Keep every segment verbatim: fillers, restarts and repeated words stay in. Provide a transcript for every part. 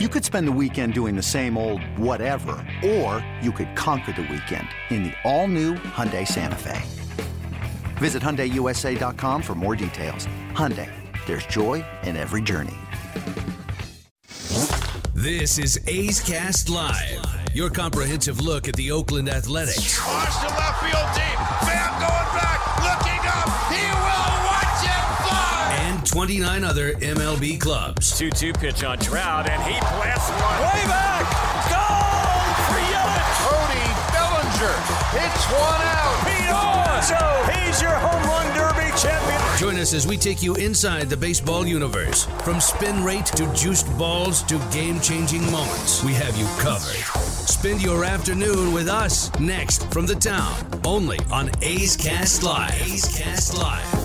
You could spend the weekend doing the same old whatever, or you could conquer the weekend in the all-new Hyundai Santa Fe. Visit Hyundai U S A dot com for more details. Hyundai, there's joy in every journey. This is A's Cast Live, your comprehensive look at the Oakland Athletics. Watch the left field deep. Bam going back, looking up. He will watch it fly. And twenty-nine other M L B clubs. two two pitch on Trout, and he blasts one. Way back. Goal for Yelich. Cody Bellinger hits one out. Pete Alonso, he's your home run derby champion. Join us as we take you inside the baseball universe. From spin rate to juiced balls to game-changing moments, we have you covered. Spend your afternoon with us next from the town, only on A's Cast Live. A's Cast Live.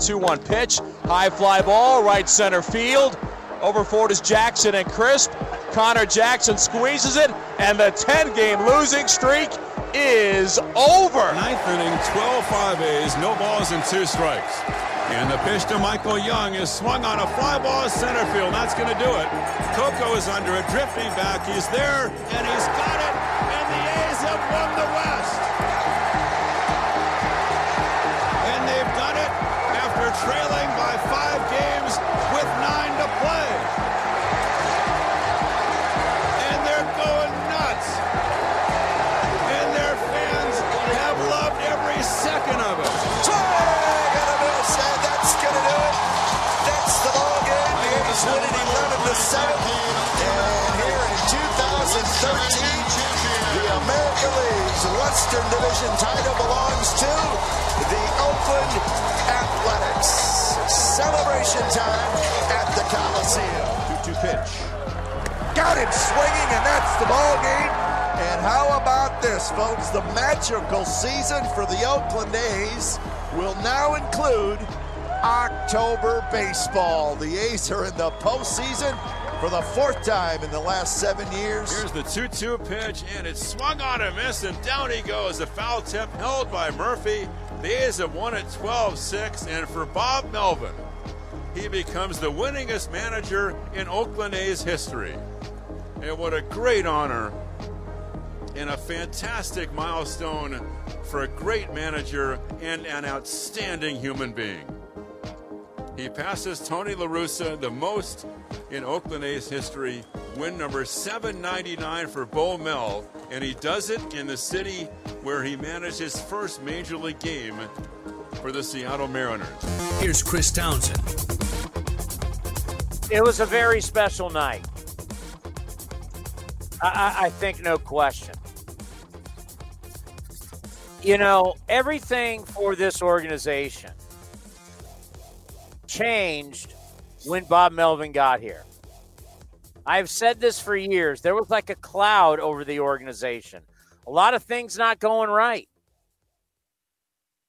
two one pitch, high fly ball, right center field. Over forward is Jackson and Crisp. Connor Jackson squeezes it, and the ten-game losing streak is over. Ninth inning, twelve five A's, no balls and two strikes. And the pitch to Michael Young is swung on a fly ball center field. That's going to do it. Coco is under it, drifting back. He's there, and he's got it, and the A's have won the West. And they've done it after trailing by five games with nine to play. And they're going nuts. Loved every second of it. Swing and a miss, and that's gonna do it. That's the ball game. The A's win it eleven to seven, and here in two thousand thirteen, the American League's Western Division title belongs to the Oakland Athletics. Celebration time at the Coliseum. two two pitch. Got it swinging, and that's the ball game. And how about this, folks? The magical season for the Oakland A's will now include October baseball. The A's are in the postseason for the fourth time in the last seven years. Here's the two two pitch, and it's swung on a miss, and down he goes. A foul tip held by Murphy. The A's have won it twelve six, and for Bob Melvin, he becomes the winningest manager in Oakland A's history. And what a great honor, and a fantastic milestone for a great manager and an outstanding human being. He passes Tony La Russa, the most in Oakland A's history, win number seven ninety-nine for Bo Mel, and he does it in the city where he managed his first major league game for the Seattle Mariners. Here's Chris Townsend. It was a very special night. I, I think no question. You know, everything for this organization changed when Bob Melvin got here. I've said this for years. There was like a cloud over the organization. A lot of things not going right.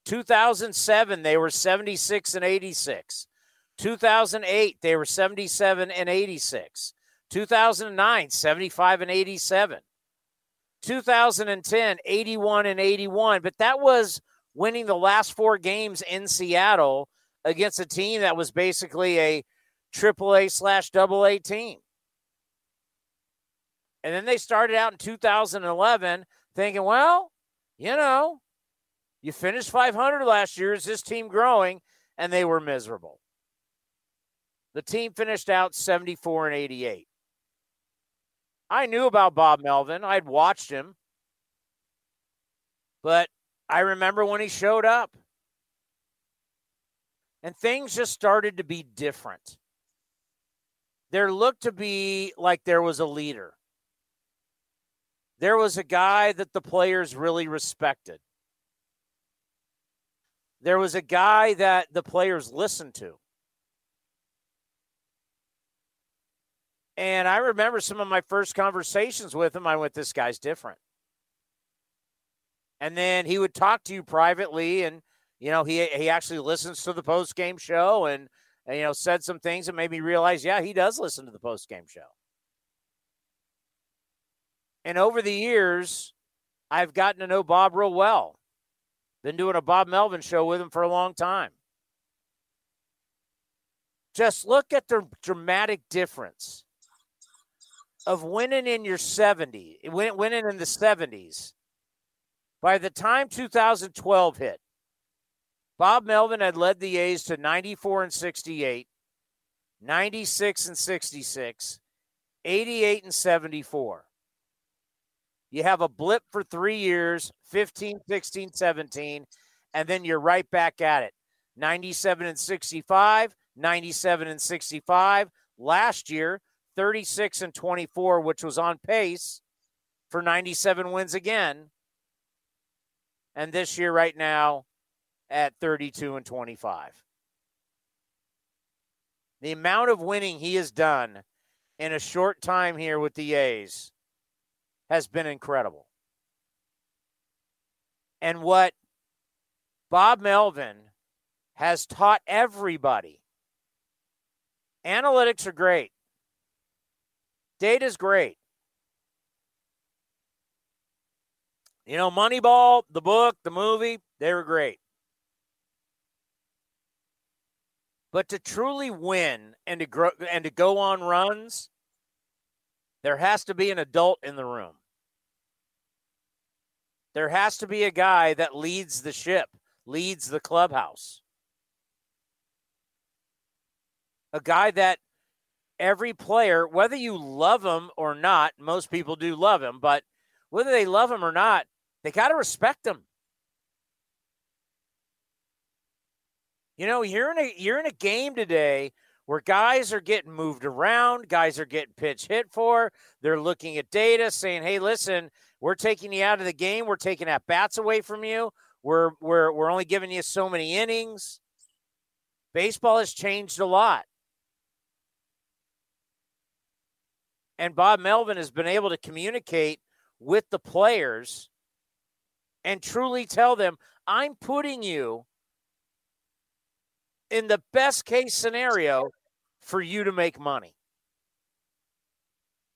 two thousand seven, they were seventy-six and eighty-six. two thousand eight, they were seventy-seven and eighty-six. two thousand nine, seventy-five and eighty-seven. two thousand ten, eighty-one and eighty-one. But that was winning the last four games in Seattle against a team that was basically a triple A slash double A team. And then they started out in two thousand eleven thinking, well, you know, you finished five hundred last year. Is this team growing? And they were miserable. The team finished out seventy-four and eighty-eight. I knew about Bob Melvin. I'd watched him. But I remember when he showed up. And things just started to be different. There looked to be like there was a leader. There was a guy that the players really respected. There was a guy that the players listened to. And I remember some of my first conversations with him. I went, this guy's different. And then he would talk to you privately. And, you know, he he actually listens to the post-game show and, and, you know, said some things that made me realize, yeah, he does listen to the post-game show. And over the years, I've gotten to know Bob real well. Been doing a Bob Melvin show with him for a long time. Just look at the dramatic difference of winning in your seventies, winning in the seventies. By the time two thousand twelve hit, Bob Melvin had led the A's to ninety-four and sixty-eight, ninety-six and sixty-six, eighty-eight and seventy-four. You have a blip for three years, fifteen, sixteen, seventeen, and then you're right back at it. ninety-seven and sixty-five, ninety-seven and sixty-five. Last year, thirty-six and twenty-four, which was on pace for ninety-seven wins again. And this year right now at thirty-two and twenty-five. The amount of winning he has done in a short time here with the A's has been incredible. And what Bob Melvin has taught everybody, analytics are great. Data's great. You know, Moneyball, the book, the movie, they were great. But to truly win and to grow and to go on runs, there has to be an adult in the room. There has to be a guy that leads the ship, leads the clubhouse. A guy that every player, whether you love him or not, most people do love him, but whether they love him or not, they got to respect him. You know, you're in a you're in a game today where guys are getting moved around, guys are getting pitch hit for, they're looking at data saying, "Hey, listen, we're taking you out of the game, we're taking at bats away from you. We're we're we're only giving you so many innings." Baseball has changed a lot. And Bob Melvin has been able to communicate with the players and truly tell them, I'm putting you in the best case scenario for you to make money.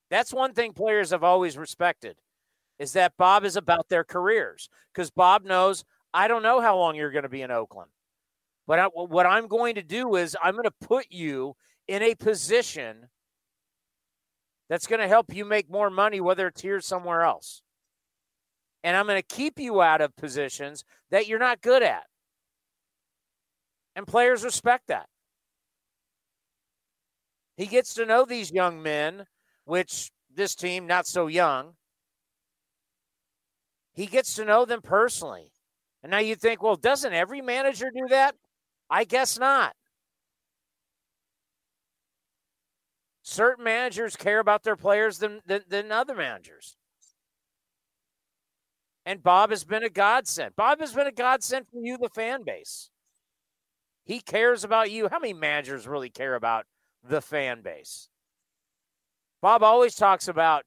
That's one thing players have always respected, is that Bob is about their careers, because Bob knows, I don't know how long you're going to be in Oakland, but I, what I'm going to do is I'm going to put you in a position that's going to help you make more money, whether it's here or somewhere else. And I'm going to keep you out of positions that you're not good at. And players respect that. He gets to know these young men, which this team, not so young. He gets to know them personally. And now you think, well, doesn't every manager do that? I guess not. Certain managers care about their players than, than than other managers. And Bob has been a godsend. Bob has been a godsend for you, the fan base. He cares about you. How many managers really care about the fan base? Bob always talks about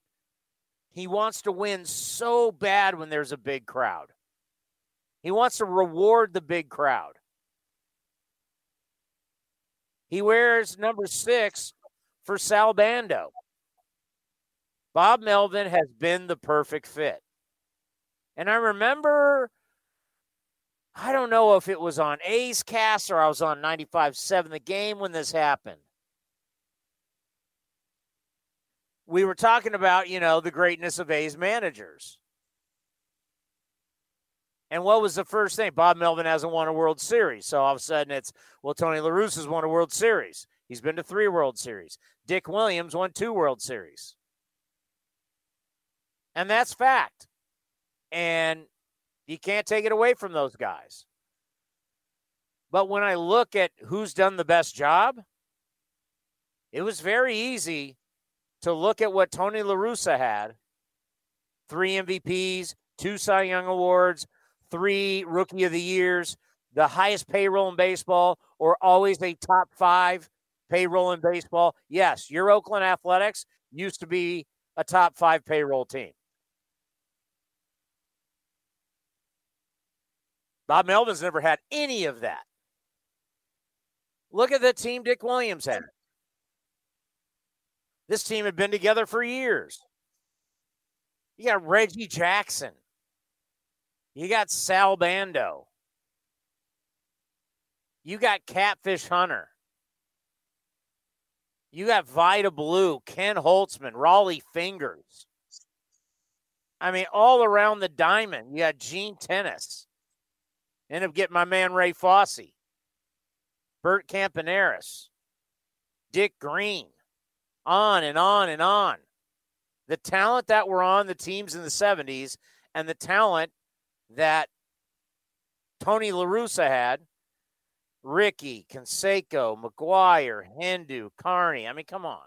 he wants to win so bad when there's a big crowd. He wants to reward the big crowd. He wears number six for Sal Bando. Bob Melvin has been the perfect fit. And I remember, I don't know if it was on A's Cast or I was on ninety-five point seven The Game when this happened. We were talking about, you know, the greatness of A's managers. And what was the first thing? Bob Melvin hasn't won a World Series. So all of a sudden it's, well, Tony La Russa's won a World Series. He's been to three World Series. Dick Williams won two World Series. And that's fact. And you can't take it away from those guys. But when I look at who's done the best job, it was very easy to look at what Tony La Russa had. Three M V Ps, two Cy Young Awards, three Rookie of the Years, the highest payroll in baseball, or always a top five payroll in baseball. Yes, your Oakland Athletics used to be a top five payroll team. Bob Melvin's never had any of that. Look at the team Dick Williams had. This team had been together for years. You got Reggie Jackson. You got Sal Bando. You got Catfish Hunter. You got Vida Blue, Ken Holtzman, Raleigh Fingers. I mean, all around the diamond, you got Gene Tenace. End up getting my man Ray Fosse, Bert Campaneris, Dick Green, on and on and on. The talent that were on the teams in the seventies and the talent that Tony La Russa had, Rickey, Canseco, McGuire, Hindu, Carney. I mean, come on.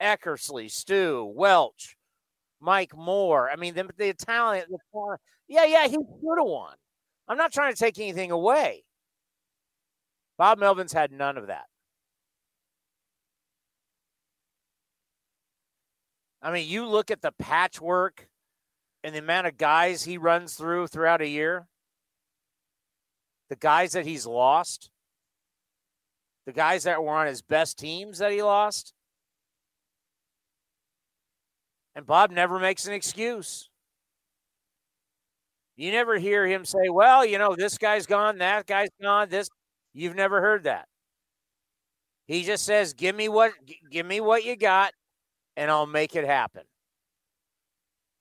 Eckersley, Stu, Welch, Mike Moore. I mean, the, the Italian. The, yeah, yeah, he should have won. I'm not trying to take anything away. Bob Melvin's had none of that. I mean, you look at the patchwork and the amount of guys he runs through throughout a year, the guys that he's lost, the guys that were on his best teams that he lost. And Bob never makes an excuse. You never hear him say, well, you know, this guy's gone, that guy's gone, this. You've never heard that. He just says, give me what, give me what you got, and I'll make it happen.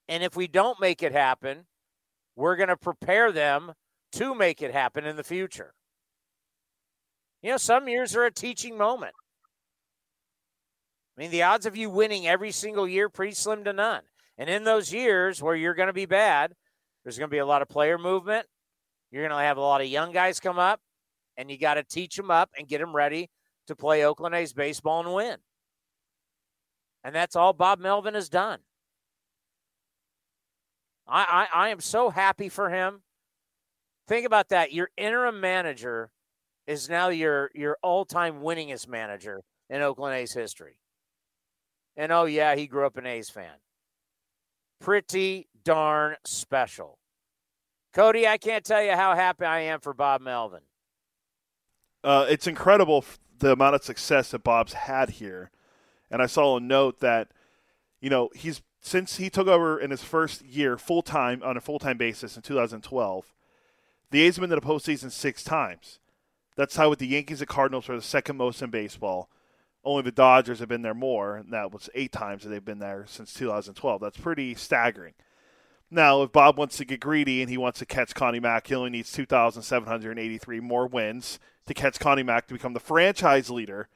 And if we don't make it happen, we're going to prepare them to make it happen in the future. You know, some years are a teaching moment. I mean, the odds of you winning every single year, pretty slim to none. And in those years where you're going to be bad, there's going to be a lot of player movement. You're going to have a lot of young guys come up, and you got to teach them up and get them ready to play Oakland A's baseball and win. And that's all Bob Melvin has done. I, I, I am so happy for him. Think about that. Your interim manager is now your, your all-time winningest manager in Oakland A's history. And, oh, yeah, he grew up an A's fan. Pretty darn special. Cody, I can't tell you how happy I am for Bob Melvin. Uh, it's incredible the amount of success that Bob's had here. And I saw a note that, you know, he's since he took over in his first year full-time, on a full-time basis in two thousand twelve, the A's have been to the postseason six times. That's how with the Yankees and Cardinals are the second most in baseball. Only the Dodgers have been there more, and that was eight times that they've been there since two thousand twelve. That's pretty staggering. Now, if Bob wants to get greedy and he wants to catch Connie Mack, he only needs two thousand seven hundred eighty-three more wins to catch Connie Mack to become the franchise leader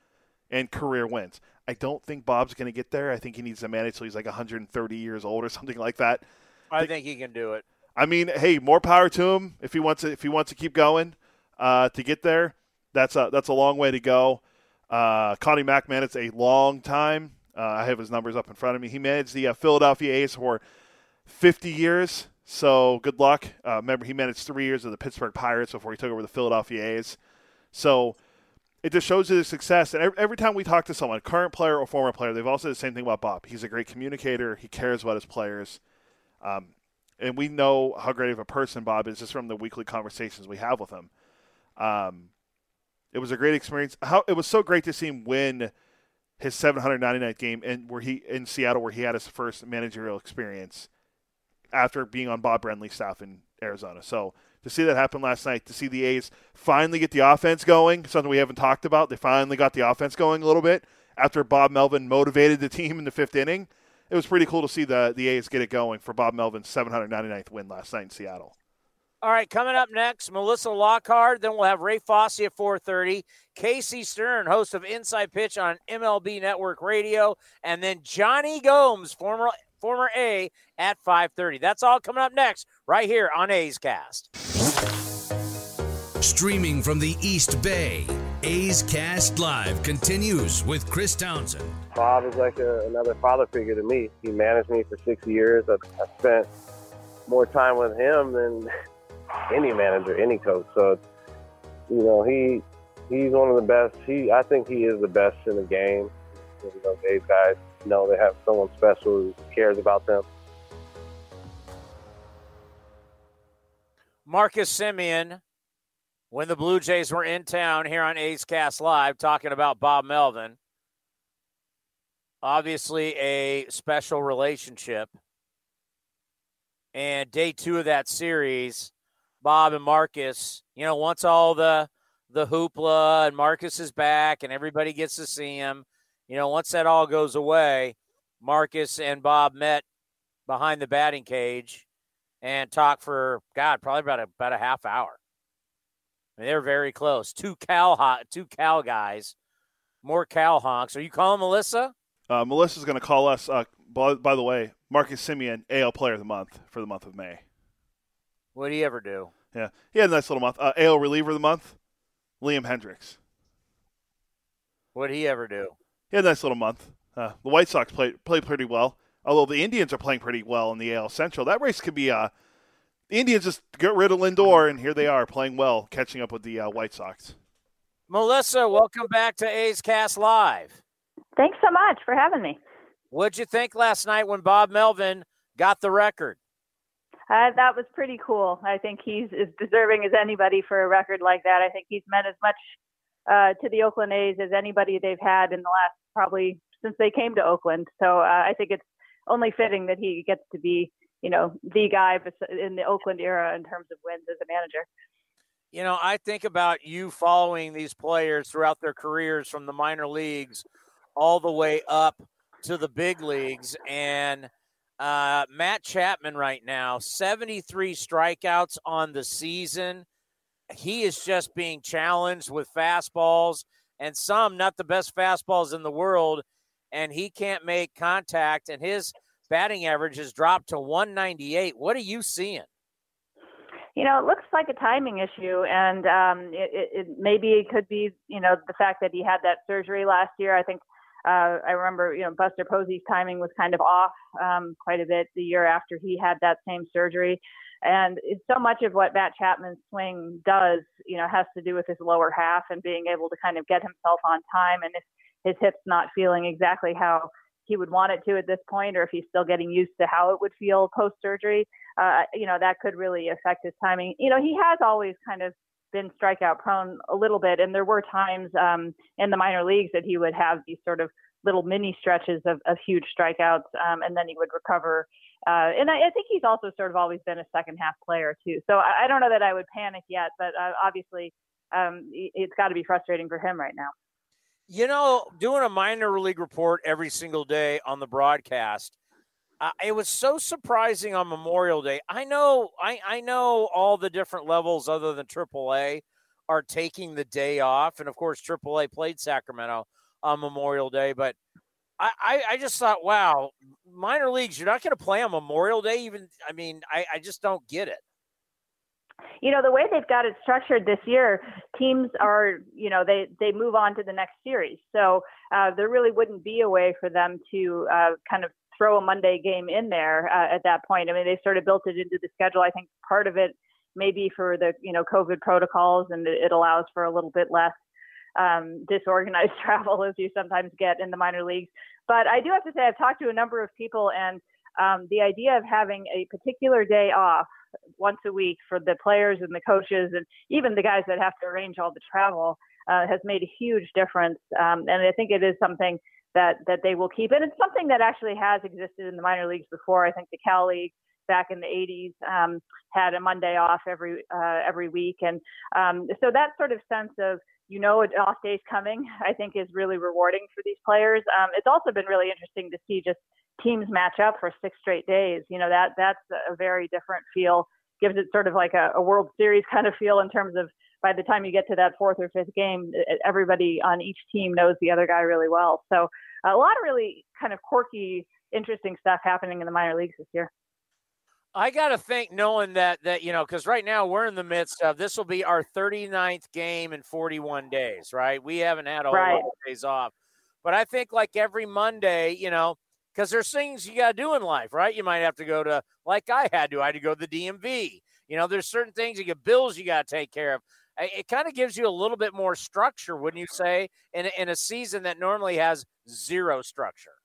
in career wins. I don't think Bob's going to get there. I think he needs to manage till he's like one hundred thirty years old or something like that. I think, think he can do it. I mean, hey, more power to him if he wants to. If he wants to keep going uh, to get there, that's a that's a long way to go. Uh, Connie Mack managed a long time. Uh, I have his numbers up in front of me. He managed the uh, Philadelphia A's for fifty years. So good luck. Uh, remember, he managed three years of the Pittsburgh Pirates before he took over the Philadelphia A's. So it just shows you the success. And every, every time we talk to someone, current player or former player, they've all said the same thing about Bob. He's a great communicator. He cares about his players. Um, and we know how great of a person Bob is just from the weekly conversations we have with him. Um, it was a great experience. How it was so great to see him win his seven hundred ninety-ninth game and where he in Seattle, where he had his first managerial experience after being on Bob Brenly's staff in Arizona. So to see that happen last night, to see the A's finally get the offense going, something we haven't talked about. They finally got the offense going a little bit after Bob Melvin motivated the team in the fifth inning. It was pretty cool to see the, the A's get it going for Bob Melvin's seven hundred ninety-ninth win last night in Seattle. All right, coming up next, Melissa Lockard. Then we'll have Ray Fosse at four thirty. Casey Stern, host of Inside Pitch on M L B Network Radio. And then Johnny Gomes, former former A, at five thirty. That's all coming up next right here on A's Cast. Streaming from the East Bay, A's Cast Live continues with Chris Townsend. Bob is like a, another father figure to me. He managed me for six years. I, I spent more time with him than any manager, any coach. So, you know, he he's one of the best. He I think he is the best in the game. You know, these guys know they have someone special who cares about them. Marcus Semien, when the Blue Jays were in town here on A's Cast Live, talking about Bob Melvin. Obviously a special relationship. And day two of that series, Bob and Marcus, you know, once all the the hoopla and Marcus is back and everybody gets to see him, you know, once that all goes away, Marcus and Bob met behind the batting cage and talked for, God, probably about a, about a half hour. I mean, they were very close. Two Cal hot, two Cal guys, more Cal honks. Are you calling Melissa? Uh, Melissa's going to call us. Uh, by, by the way, Marcus Semien, A L Player of the Month for the month of May. What do you ever do? Yeah, he had a nice little month. Uh, A L Reliever of the Month, Liam Hendricks. What did he ever do? He had a nice little month. Uh, the White Sox played play pretty well, although the Indians are playing pretty well in the A L Central. That race could be uh, – the Indians just get rid of Lindor, and here they are playing well, catching up with the uh, White Sox. Melissa, welcome back to A's Cast Live. Thanks so much for having me. What'd you think last night when Bob Melvin got the record? Uh, that was pretty cool. I think he's as deserving as anybody for a record like that. I think he's meant as much uh, to the Oakland A's as anybody they've had in the last probably since they came to Oakland. So uh, I think it's only fitting that he gets to be, you know, the guy in the Oakland era in terms of wins as a manager. You know, I think about you following these players throughout their careers from the minor leagues all the way up to the big leagues. And Uh, Matt Chapman right now, seventy-three strikeouts on the season. He is just being challenged with fastballs and some not the best fastballs in the world, and he can't make contact, and his batting average has dropped to one ninety-eight. What are you seeing? You know, it looks like a timing issue, and um, it, it, it maybe it could be, you know, the fact that he had that surgery last year. I think Uh, I remember, you know, Buster Posey's timing was kind of off um, quite a bit the year after he had that same surgery. And it's so much of what Matt Chapman's swing does, you know, has to do with his lower half and being able to kind of get himself on time. And if his hip's not feeling exactly how he would want it to at this point, or if he's still getting used to how it would feel post-surgery, uh, you know, that could really affect his timing. You know, he has always kind of been strikeout prone a little bit. And there were times um, in the minor leagues that he would have these sort of little mini stretches of, of huge strikeouts um, and then he would recover. Uh, and I, I think he's also sort of always been a second half player too. So I, I don't know that I would panic yet, but uh, obviously um, it's got to be frustrating for him right now. You know, doing a minor league report every single day on the broadcast, Uh, it was so surprising on Memorial Day. I know I, I know all the different levels other than triple A are taking the day off. And, of course, triple A played Sacramento on Memorial Day. But I, I, I just thought, wow, minor leagues, you're not going to play on Memorial Day even. I mean, I, I just don't get it. You know, the way they've got it structured this year, teams are, you know, they, they move on to the next series. So uh, there really wouldn't be a way for them to uh, kind of throw a Monday game in there uh, at that point. I mean, they sort of built it into the schedule. I think part of it maybe for the, you know, COVID protocols, and it allows for a little bit less um, disorganized travel as you sometimes get in the minor leagues. But I do have to say, I've talked to a number of people, and um, the idea of having a particular day off once a week for the players and the coaches and even the guys that have to arrange all the travel uh, has made a huge difference. Um, and I think it is something that that they will keep. And it's something that actually has existed in the minor leagues before. I think the Cal League back in the eighties um, had a Monday off every uh, every week. And um, so that sort of sense of, you know, an off day's coming, I think is really rewarding for these players. Um, it's also been really interesting to see just teams match up for six straight days. You know, that that's a very different feel. Gives it sort of like a, a World Series kind of feel in terms of by the time you get to that fourth or fifth game, everybody on each team knows the other guy really well. So a lot of really kind of quirky, interesting stuff happening in the minor leagues this year. I got to think, knowing that, that, you know, because right now we're in the midst of, this will be our thirty-ninth game in forty-one days, right? We haven't had a whole lot of days off. But I think like every Monday, you know, because there's things you got to do in life, right? You might have to go to, like I had to, I had to go to the D M V. You know, there's certain things, you get bills you got to take care of. It kind of gives you a little bit more structure, wouldn't you say, in, in a season that normally has zero structure?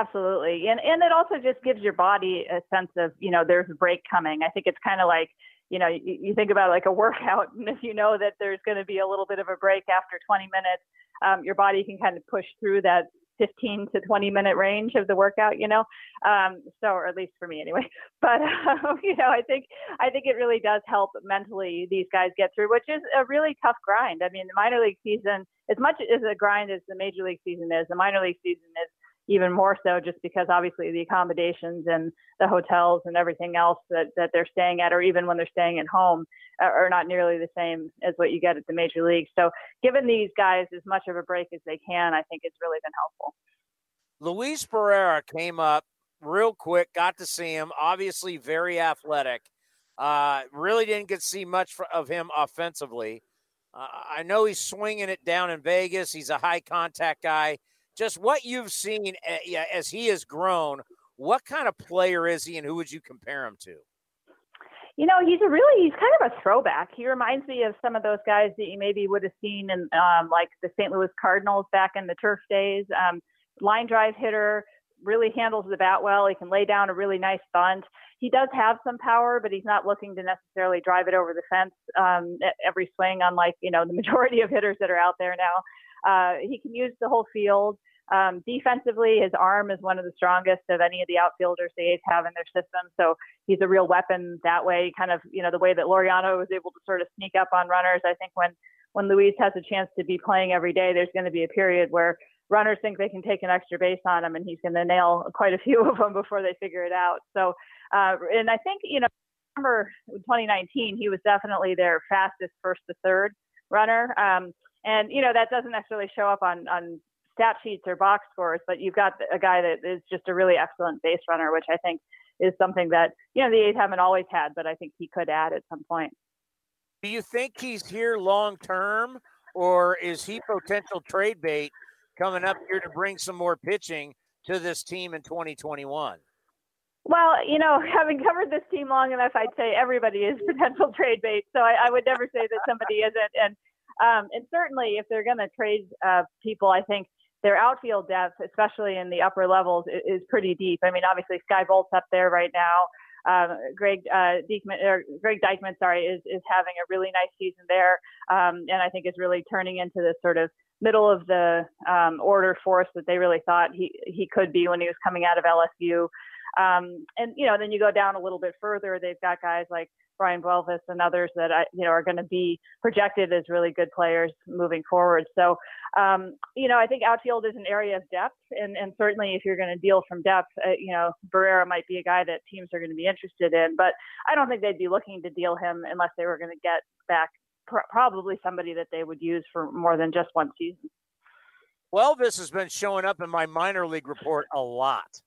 Absolutely. And and it also just gives your body a sense of, you know, there's a break coming. I think it's kind of like, you know, you, you think about like a workout, and if you know that there's going to be a little bit of a break after twenty minutes, um, your body can kind of push through that fifteen to twenty minute range of the workout, you know, um, so, or at least for me anyway, but, um, you know, I think, I think it really does help mentally these guys get through, which is a really tough grind. I mean, the minor league season, as much as a grind as the major league season is, the minor league season is even more so, just because obviously the accommodations and the hotels and everything else that, that they're staying at, or even when they're staying at home, are not nearly the same as what you get at the major league. So giving these guys as much of a break as they can, I think it's really been helpful. Luis Pereira came up real quick, got to see him, obviously very athletic. Uh, really didn't get to see much of him offensively. Uh, I know he's swinging it down in Vegas. He's a high contact guy. Just what you've seen as he has grown, what kind of player is he and who would you compare him to? You know, he's a really, he's kind of a throwback. He reminds me of some of those guys that you maybe would have seen in um, like the Saint Louis Cardinals back in the turf days. Um, line drive hitter, really handles the bat well. He can lay down a really nice bunt. He does have some power, but he's not looking to necessarily drive it over the fence um, at every swing, unlike, you know, the majority of hitters that are out there now. Uh, he can use the whole field. Um, defensively, his arm is one of the strongest of any of the outfielders the A's have in their system. So he's a real weapon that way, kind of, you know, the way that Laureano was able to sort of sneak up on runners. I think when, when Luis has a chance to be playing every day, there's going to be a period where runners think they can take an extra base on him, and he's going to nail quite a few of them before they figure it out. So, uh, and I think, you know, remember twenty nineteen, he was definitely their fastest first to third runner. Um, and, you know, that doesn't necessarily show up on, on, stat sheets or box scores, but you've got a guy that is just a really excellent base runner, which I think is something that, you know, the A's haven't always had, but I think he could add at some point. Do you think he's here long-term, or is he potential trade bait coming up here to bring some more pitching to this team in twenty twenty-one? Well, you know, having covered this team long enough, I'd say everybody is potential trade bait. So I, I would never say that somebody isn't. And, um, and certainly if they're going to trade uh, people, I think their outfield depth, especially in the upper levels, is pretty deep. I mean, obviously, Sky Bolt's up there right now. Um, Greg uh, Dykeman, or Greg Dykeman, sorry, is is having a really nice season there, um, and I think is really turning into this sort of middle of the um, order force that they really thought he he could be when he was coming out of L S U. Um, and you know, then you go down a little bit further. They've got guys like Brian Buelvis and others that I, you know, are going to be projected as really good players moving forward. So, um, you know, I think outfield is an area of depth, and, and certainly if you're going to deal from depth, uh, you know, Barrera might be a guy that teams are going to be interested in, but I don't think they'd be looking to deal him unless they were going to get back pr- probably somebody that they would use for more than just one season. Buelvis has been showing up in my minor league report a lot.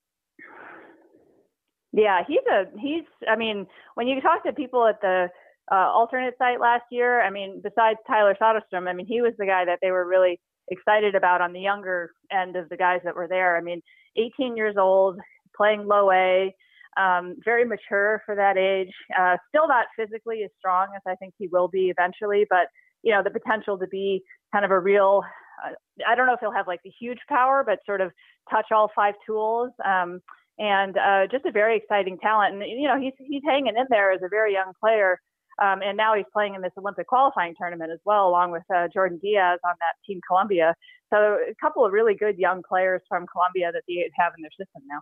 Yeah, he's a, he's, I mean, when you talk to people at the uh, alternate site last year, I mean, besides Tyler Soderstrom, I mean, he was the guy that they were really excited about on the younger end of the guys that were there. I mean, eighteen years old, playing low A, um, very mature for that age, uh, still not physically as strong as I think he will be eventually, but, you know, the potential to be kind of a real, uh, I don't know if he'll have like the huge power, but sort of touch all five tools. Um And uh, just a very exciting talent. And, you know, he's he's hanging in there as a very young player. Um, and now he's playing in this Olympic qualifying tournament as well, along with uh, Jordan Diaz on that Team Colombia. So a couple of really good young players from Colombia that they have in their system now.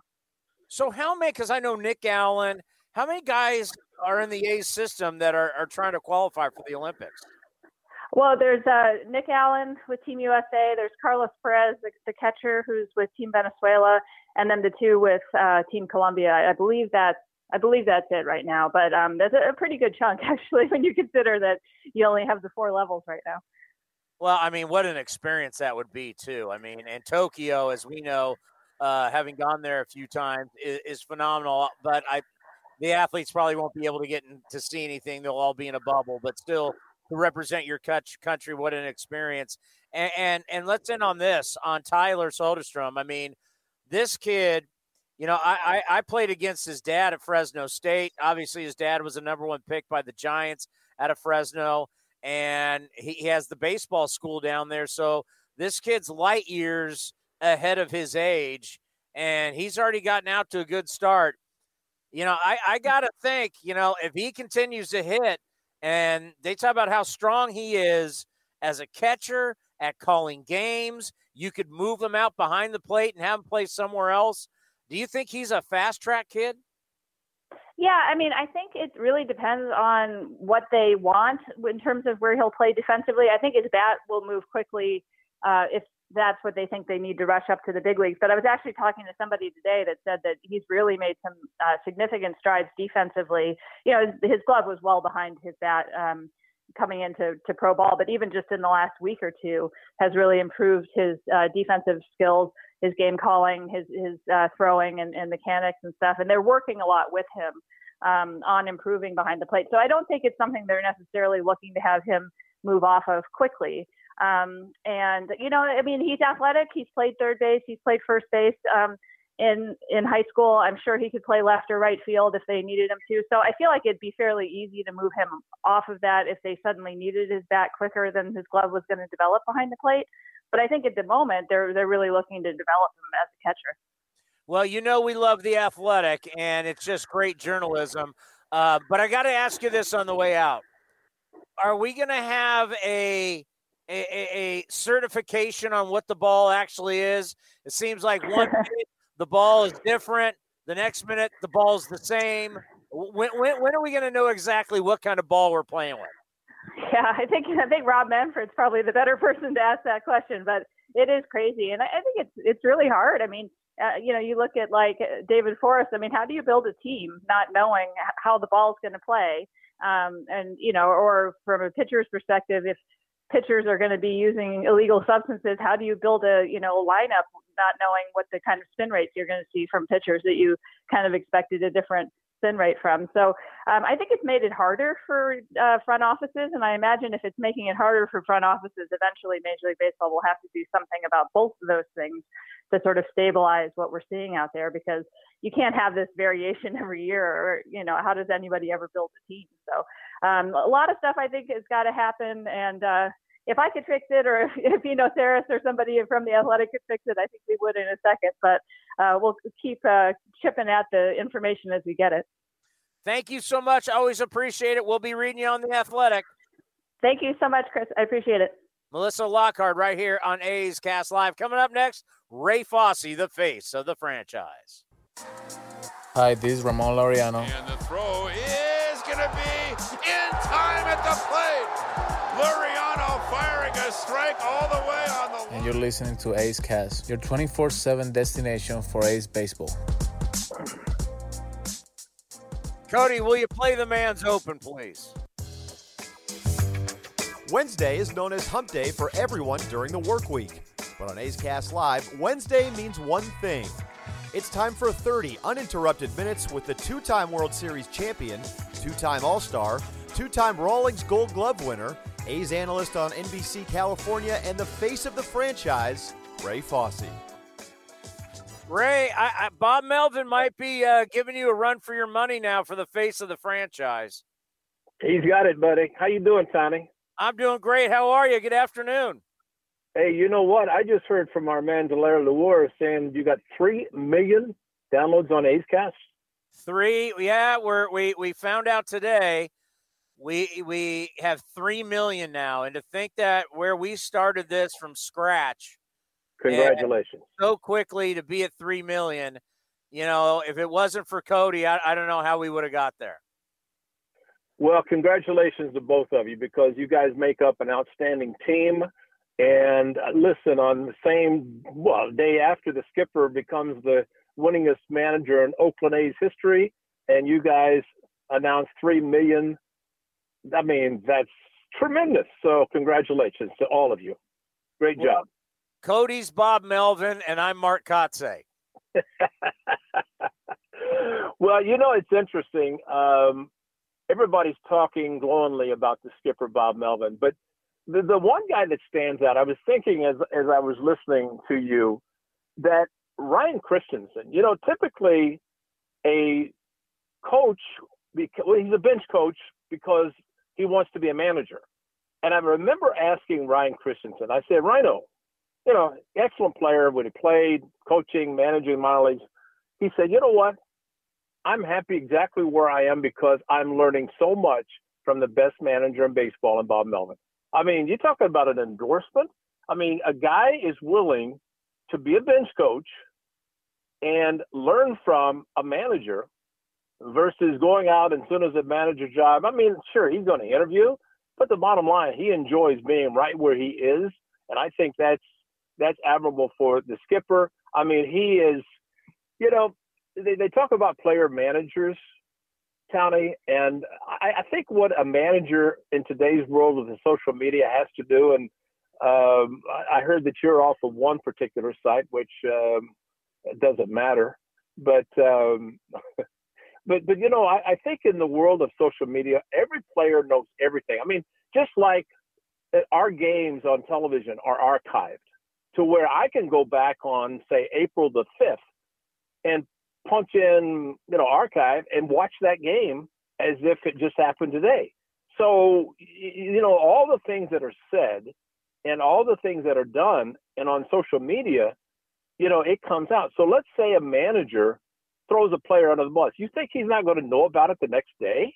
So how many, because I know Nick Allen, how many guys are in the A's system that are, are trying to qualify for the Olympics? Well, there's uh, Nick Allen with Team U S A. There's Carlos Perez, the, the catcher, who's with Team Venezuela, and then the two with uh, Team Colombia. I, I believe that's I believe that's it right now. But um, that's a, a pretty good chunk, actually, when you consider that you only have the four levels right now. Well, I mean, what an experience that would be, too. I mean, and Tokyo, as we know, uh, having gone there a few times, is, is phenomenal. But I, the athletes probably won't be able to get in, to see anything. They'll all be in a bubble, but still. To represent your country, what an experience. And, and and let's end on this, on Tyler Soderstrom. I mean, this kid, you know, I, I, I played against his dad at Fresno State. Obviously, his dad was the number one pick by the Giants out of Fresno, and he, he has the baseball school down there. So this kid's light years ahead of his age, and he's already gotten out to a good start. You know, I, I got to think, you know, if he continues to hit, and they talk about how strong he is as a catcher, at calling games. You could move him out behind the plate and have him play somewhere else. Do you think he's a fast-track kid? Yeah, I mean, I think it really depends on what they want in terms of where he'll play defensively. I think his bat will move quickly uh, if that's what they think they need to rush up to the big leagues. But I was actually talking to somebody today that said that he's really made some uh, significant strides defensively. You know, his, his glove was well behind his bat um, coming into to pro ball, but even just in the last week or two has really improved his uh, defensive skills, his game calling, his his uh, throwing and, and mechanics and stuff. And they're working a lot with him um, on improving behind the plate. So I don't think it's something they're necessarily looking to have him move off of quickly. Um, and, you know, I mean, he's athletic. He's played third base. He's played first base um, in, in high school. I'm sure he could play left or right field if they needed him to. So I feel like it'd be fairly easy to move him off of that if they suddenly needed his bat quicker than his glove was going to develop behind the plate. But I think at the moment, they're they're really looking to develop him as a catcher. Well, you know, we love The Athletic, and it's just great journalism. Uh, but I got to ask you this on the way out. Are we going to have a, a, a certification on what the ball actually is? It seems like one minute the ball is different. The next minute the ball's the same. When, when, when are we going to know exactly what kind of ball we're playing with? Yeah, I think I think Rob Manfred's probably the better person to ask that question, but it is crazy, and I, I think it's it's really hard. I mean, uh, you know, you look at like David Forrest. I mean, how do you build a team not knowing how the ball's going to play? Um, and you know, or from a pitcher's perspective, if pitchers are going to be using illegal substances, how do you build a you know lineup not knowing what the kind of spin rates you're going to see from pitchers that you kind of expected a different spin rate from? So um, I think it's made it harder for uh, front offices. And I imagine if it's making it harder for front offices, eventually Major League Baseball will have to do something about both of those things to sort of stabilize what we're seeing out there, because you can't have this variation every year, or, you know, how does anybody ever build a team? So um, a lot of stuff I think has got to happen. And uh, if I could fix it, or if, if you know, Saris or somebody from The Athletic could fix it, I think we would in a second. But uh, we'll keep uh, chipping at the information as we get it. Thank you so much. Always appreciate it. We'll be reading you on The Athletic. Thank you so much, Chris. I appreciate it. Melissa Lockard right here on A's Cast Live. Coming up next, Ray Fosse, the face of the franchise. Hi, this is Ramon Laureano. And the throw is going to be in time at the plate. Laureano firing a strike all the way on the... And you're listening to A's Cast, your twenty-four seven destination for A's baseball. Cody, will you play the man's open, please? Wednesday is known as hump day for everyone during the work week. But on A's Cast Live, Wednesday means one thing. It's time for thirty uninterrupted minutes with the two-time World Series champion, two-time All-Star, two-time Rawlings Gold Glove winner, A's analyst on N B C California, and the face of the franchise, Ray Fosse. Ray, I, I, Bob Melvin might be uh, giving you a run for your money now for the face of the franchise. He's got it, buddy. How you doing, Tony? I'm doing great. How are you? Good afternoon. Hey, you know what? I just heard from our man, Delera Lewar, saying you got three million downloads on A's Cast. Three, yeah, we're, we we found out today. We, we have three million now, and to think that where we started this from scratch, congratulations. So quickly to be at three million, you know, if it wasn't for Cody, I, I don't know how we would have got there. Well, congratulations to both of you, because you guys make up an outstanding team. And listen, on the same well, day after the skipper becomes the winningest manager in Oakland A's history, and you guys announced three million. I mean, that's tremendous. So congratulations to all of you. Great well, job. Cody's Bob Melvin, and I'm Mark Kotze. Well, you know, it's interesting. Um, everybody's talking glowingly about the skipper, Bob Melvin. But the, the one guy that stands out, I was thinking as, as I was listening to you, that Ryan Christensen, you know, typically a coach, well, he's a bench coach because he wants to be a manager. And I remember asking Ryan Christensen, I said, Rhino, you know, excellent player when he played, coaching, managing minor leagues. He said, you know what? I'm happy exactly where I am because I'm learning so much from the best manager in baseball, and Bob Melvin. I mean, you're talking about an endorsement. I mean, a guy is willing to be a bench coach and learn from a manager versus going out and as soon as a manager job. I mean, sure, he's going to interview, but the bottom line, he enjoys being right where he is. And I think that's, that's admirable for the skipper. I mean, he is, you know, they, they talk about player managers, Tony, and I, I think what a manager in today's world with the social media has to do, and um, I, I heard that you're off of one particular site, which um, doesn't matter, but um, but but you know, I, I think in the world of social media, every player knows everything. I mean, just like our games on television are archived, to where I can go back on, say, April the fifth and punch in, you know, archive and watch that game as if it just happened today. So, you know, all the things that are said and all the things that are done and on social media, you know, it comes out. So let's say a manager throws a player under the bus. You think he's not going to know about it the next day?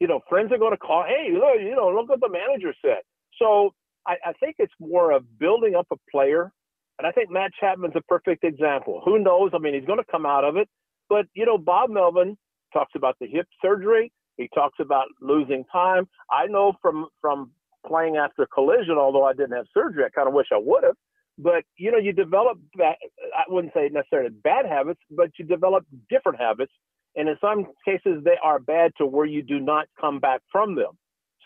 You know, friends are going to call, hey, look, you know, look what the manager said. So I, I think it's more of building up a player. And I think Matt Chapman's a perfect example. Who knows? I mean, he's going to come out of it. But, you know, Bob Melvin talks about the hip surgery. He talks about losing time. I know from, from playing after collision, although I didn't have surgery, I kind of wish I would have. But, you know, you develop, bad, I wouldn't say necessarily bad habits, but you develop different habits. And in some cases, they are bad to where you do not come back from them.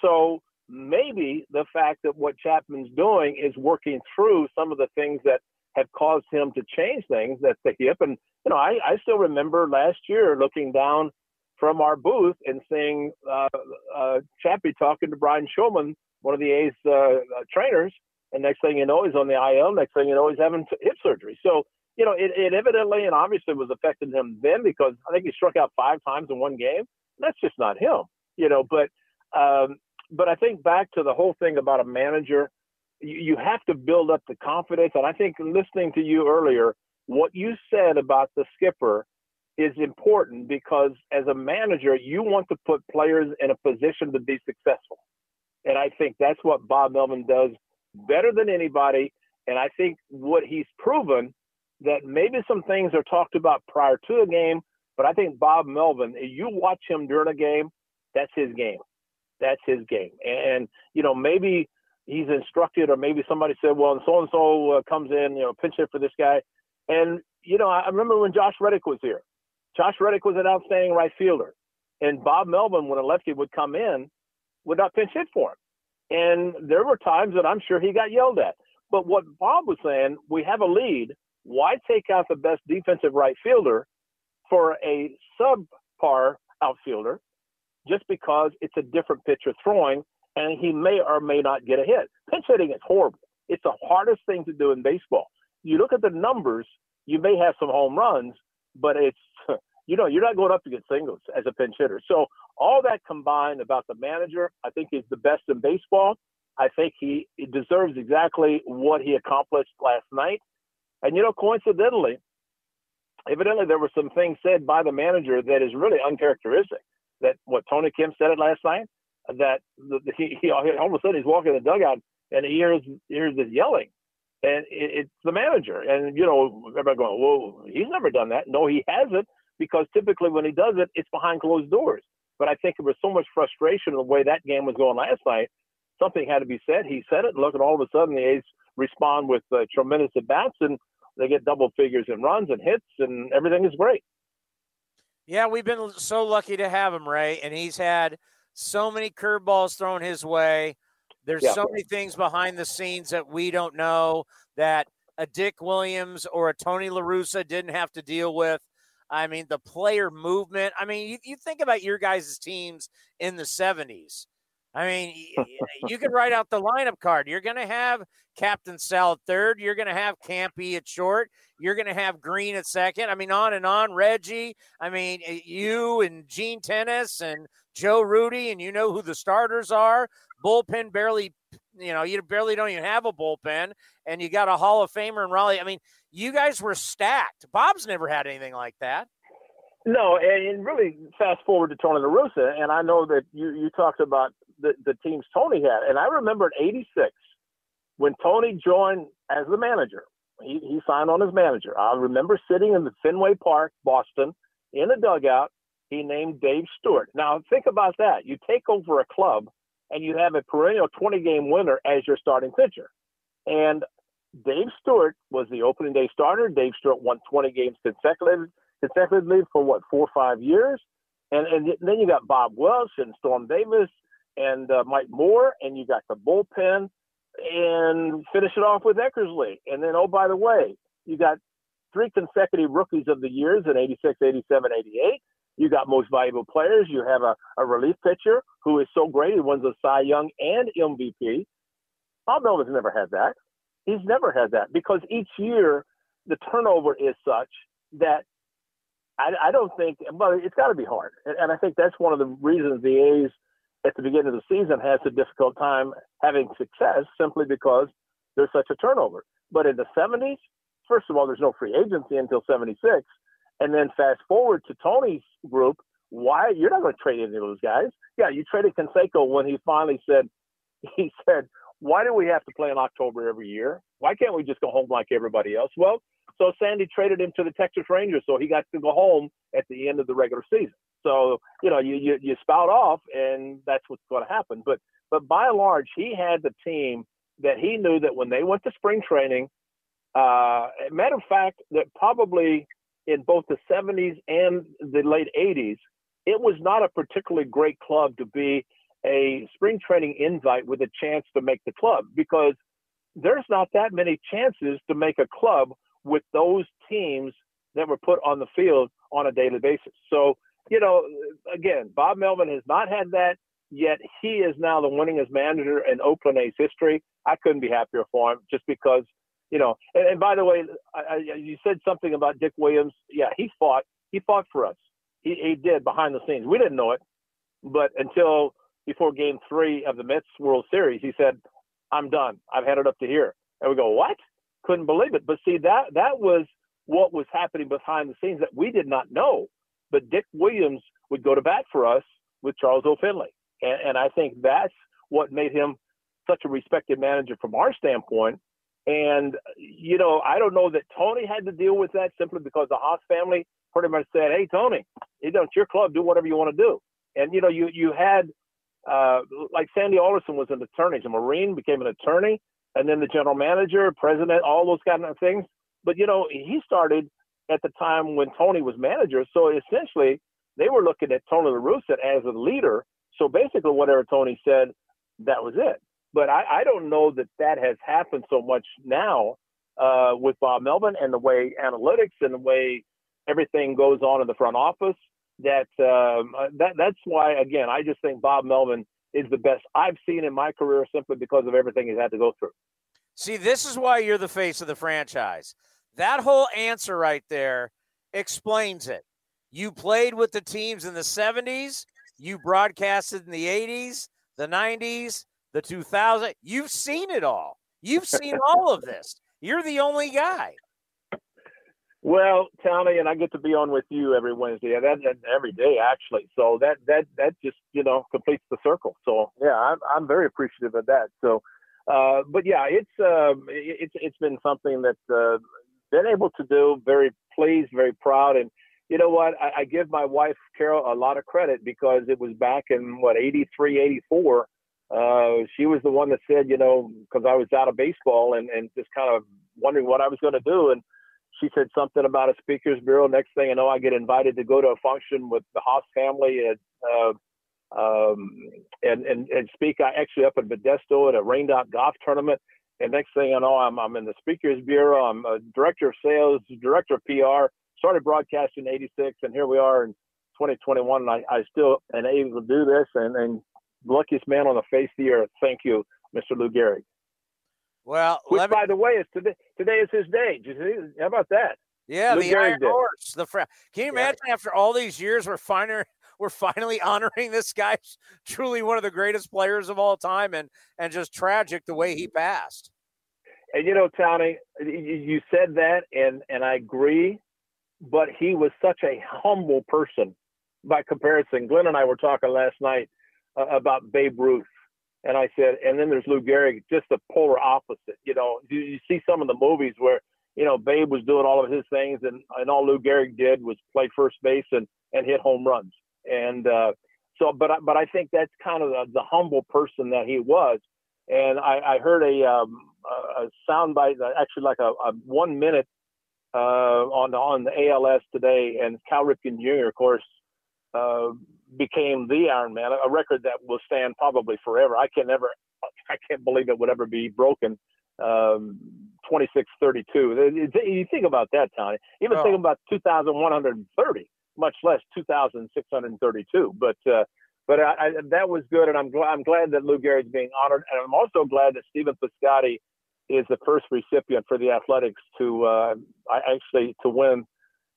So maybe the fact that what Chapman's doing is working through some of the things that have caused him to change things. That's the hip. And, you know, I, I still remember last year looking down from our booth and seeing uh, uh, Chappie talking to Brian Shulman, one of the A's uh, trainers. And next thing you know, he's on the I L. Next thing you know, he's having hip surgery. So, you know, it, it evidently and obviously was affecting him then, because I think he struck out five times in one game. That's just not him, you know. But um, but I think back to the whole thing about a manager, you, you have to build up the confidence. And I think listening to you earlier, what you said about the skipper is important, because as a manager, you want to put players in a position to be successful. And I think that's what Bob Melvin does better than anybody. And I think what he's proven, that maybe some things are talked about prior to a game, but I think Bob Melvin, you watch him during a game, that's his game. That's his game. And, you know, maybe he's instructed, or maybe somebody said, well, and so-and-so uh, comes in, you know, pinch hit for this guy. And, you know, I remember when Josh Reddick was here. Josh Reddick was an outstanding right fielder. And Bob Melvin, when a lefty would come in, would not pinch hit for him. And there were times that I'm sure he got yelled at. But what Bob was saying, we have a lead. Why take out the best defensive right fielder for a subpar outfielder just because it's a different pitcher throwing and he may or may not get a hit? Pinch hitting is horrible. It's the hardest thing to do in baseball. You look at the numbers, you may have some home runs, but it's, you know, you're not going up to get singles as a pinch hitter. So all that combined about the manager, I think he's the best in baseball. I think he deserves exactly what he accomplished last night. And, you know, coincidentally, evidently there were some things said by the manager that is really uncharacteristic. That what Tony Kim said it last night, that the, the, he, he all of a sudden he's walking in the dugout and he hears, hears this yelling. And it, it's the manager. And, you know, everybody going, whoa, he's never done that. No, he hasn't, because typically when he does it, it's behind closed doors. But I think there was so much frustration in the way that game was going last night. Something had to be said. He said it. Look, and all of a sudden the A's respond with uh, tremendous at-bats, and they get double figures in runs and hits, and everything is great. Yeah, we've been so lucky to have him, Ray, and he's had so many curveballs thrown his way. There's yeah. so many things behind the scenes that we don't know, that a Dick Williams or a Tony La Russa didn't have to deal with. I mean, the player movement. I mean, you, you think about your guys' teams in the seventies. I mean, you could write out the lineup card. You're going to have Captain Sal at third. You're going to have Campy at short. You're going to have Green at second. I mean, on and on. Reggie. I mean, you and Gene Tenace and Joe Rudy, and you know who the starters are. Bullpen barely, you know, you barely don't even have a bullpen, and you got a Hall of Famer in Raleigh. I mean, you guys were stacked. Bob's never had anything like that. No, and really fast forward to Tony La Russa, and I know that you, you talked about the, the teams Tony had. And I remember in eighty-six, when Tony joined as the manager, he, he signed on as manager. I remember sitting in the Fenway Park, Boston, in the dugout. He named Dave Stewart. Now, think about that. You take over a club, and you have a perennial twenty-game winner as your starting pitcher. And Dave Stewart was the opening day starter. Dave Stewart won twenty games consecutive, consecutively for, what, four or five years? And, and then you got Bob Welch and Storm Davis and uh, Mike Moore, and you got the bullpen, and finish it off with Eckersley. And then, oh, by the way, you got three consecutive rookies of the years in eighty-six, eighty-seven, eighty-eight. You got most valuable players. You have a, a relief pitcher who is so great. He wins a Cy Young and M V P. Bob Melvin's never had that. He's never had that because each year the turnover is such that I, I don't think, but it's got to be hard. And, and I think that's one of the reasons the A's at the beginning of the season has a difficult time having success simply because there's such a turnover. But in the seventies, first of all, there's no free agency until seventy-six. And then fast forward to Tony's group, why you're not going to trade any of those guys? Yeah, you traded Canseco when he finally said, he said, why do we have to play in October every year? Why can't we just go home like everybody else? Well, so Sandy traded him to the Texas Rangers, so he got to go home at the end of the regular season. So you know, you you, you spout off, and that's what's going to happen. But but by and large, he had the team that he knew that when they went to spring training. Uh, matter of fact, that probably. In both the seventies and the late eighties, it was not a particularly great club to be a spring training invite with a chance to make the club because there's not that many chances to make a club with those teams that were put on the field on a daily basis. So, you know, again, Bob Melvin has not had that, yet he is now the winningest manager in Oakland A's history. I couldn't be happier for him just because You know, and, and by the way, I, I, you said something about Dick Williams. Yeah, he fought. He fought for us. He, he did behind the scenes. We didn't know it, but until before Game Three of the Mets World Series, he said, "I'm done. I've had it up to here." And we go, "What?" Couldn't believe it. But see, that that was what was happening behind the scenes that we did not know. But Dick Williams would go to bat for us with Charles O. Finley, and, and I think that's what made him such a respected manager from our standpoint. And, you know, I don't know that Tony had to deal with that simply because the Haas family pretty much said, hey, Tony, you know, it's your club. Do whatever you want to do. And, you know, you you had uh, like Sandy Alderson was an attorney. A Marine became an attorney and then the general manager, president, all those kind of things. But, you know, he started at the time when Tony was manager. So essentially they were looking at Tony La Russa as a leader. So basically whatever Tony said, that was it. But I, I don't know that that has happened so much now uh, with Bob Melvin and the way analytics and the way everything goes on in the front office. That um, that that's why, again, I just think Bob Melvin is the best I've seen in my career simply because of everything he's had to go through. See, this is why you're the face of the franchise. That whole answer right there explains it. You played with the teams in the seventies. You broadcasted in the eighties, the nineties. The two thousand, you've seen it all. You've seen all of this. You're the only guy. Well, Tony, and I get to be on with you every Wednesday, and that, that, every day, actually. So that that that just, you know, completes the circle. So, yeah, I'm, I'm very appreciative of that. So, uh, but, yeah, it's, uh, it's it's been something that uh, been able to do, very pleased, very proud. And you know what? I, I give my wife, Carol, a lot of credit because it was back in, what, eighty-three, eighty-four, Uh, she was the one that said, you know, because I was out of baseball and, and just kind of wondering what I was going to do. And she said something about a speaker's bureau. Next thing I know, I get invited to go to a function with the Haas family and, uh, um, and, and, and speak. I actually up in Modesto at a rained out golf tournament. And next thing I know, I'm, I'm in the speaker's bureau. I'm a director of sales, director of P R, started broadcasting in eighty-six. And here we are in twenty twenty-one. And I, I still am able to do this and, and, luckiest man on the face of the earth. Thank you, Mister Lou Gehrig. Well, which, me... by the way, is today. Today is his day. How about that? Yeah, Lou the Gehrig Iron Day. Horse. The fra- Can you imagine yeah. after all these years, we're finally we're finally honoring this guy, truly one of the greatest players of all time, and and just tragic the way he passed. And you know, Tony, you said that, and and I agree, but he was such a humble person by comparison. Glenn and I were talking last night about Babe Ruth And I said, and then there's Lou Gehrig, just the polar opposite. You know, you, you see some of the movies where, you know, Babe was doing all of his things, and, and all Lou Gehrig did was play first base and, and hit home runs. And uh, so, but I, but I think that's kind of the, the humble person that he was. And I, I heard a, um, a soundbite, actually like a, a one minute uh, on, on the A L S today, and Cal Ripken Junior, of course, uh, became the Iron Man, a record that will stand probably forever. I can never, I can't believe it would ever be broken. Um, twenty-six thirty-two. You think about that, Tony. Even oh. think about two thousand one hundred thirty, much less two thousand six hundred thirty-two. But uh, but I, I, that was good, and I'm glad I'm glad that Lou Gehrig's being honored, and I'm also glad that Stephen Piscotty is the first recipient for the Athletics to uh, actually to win.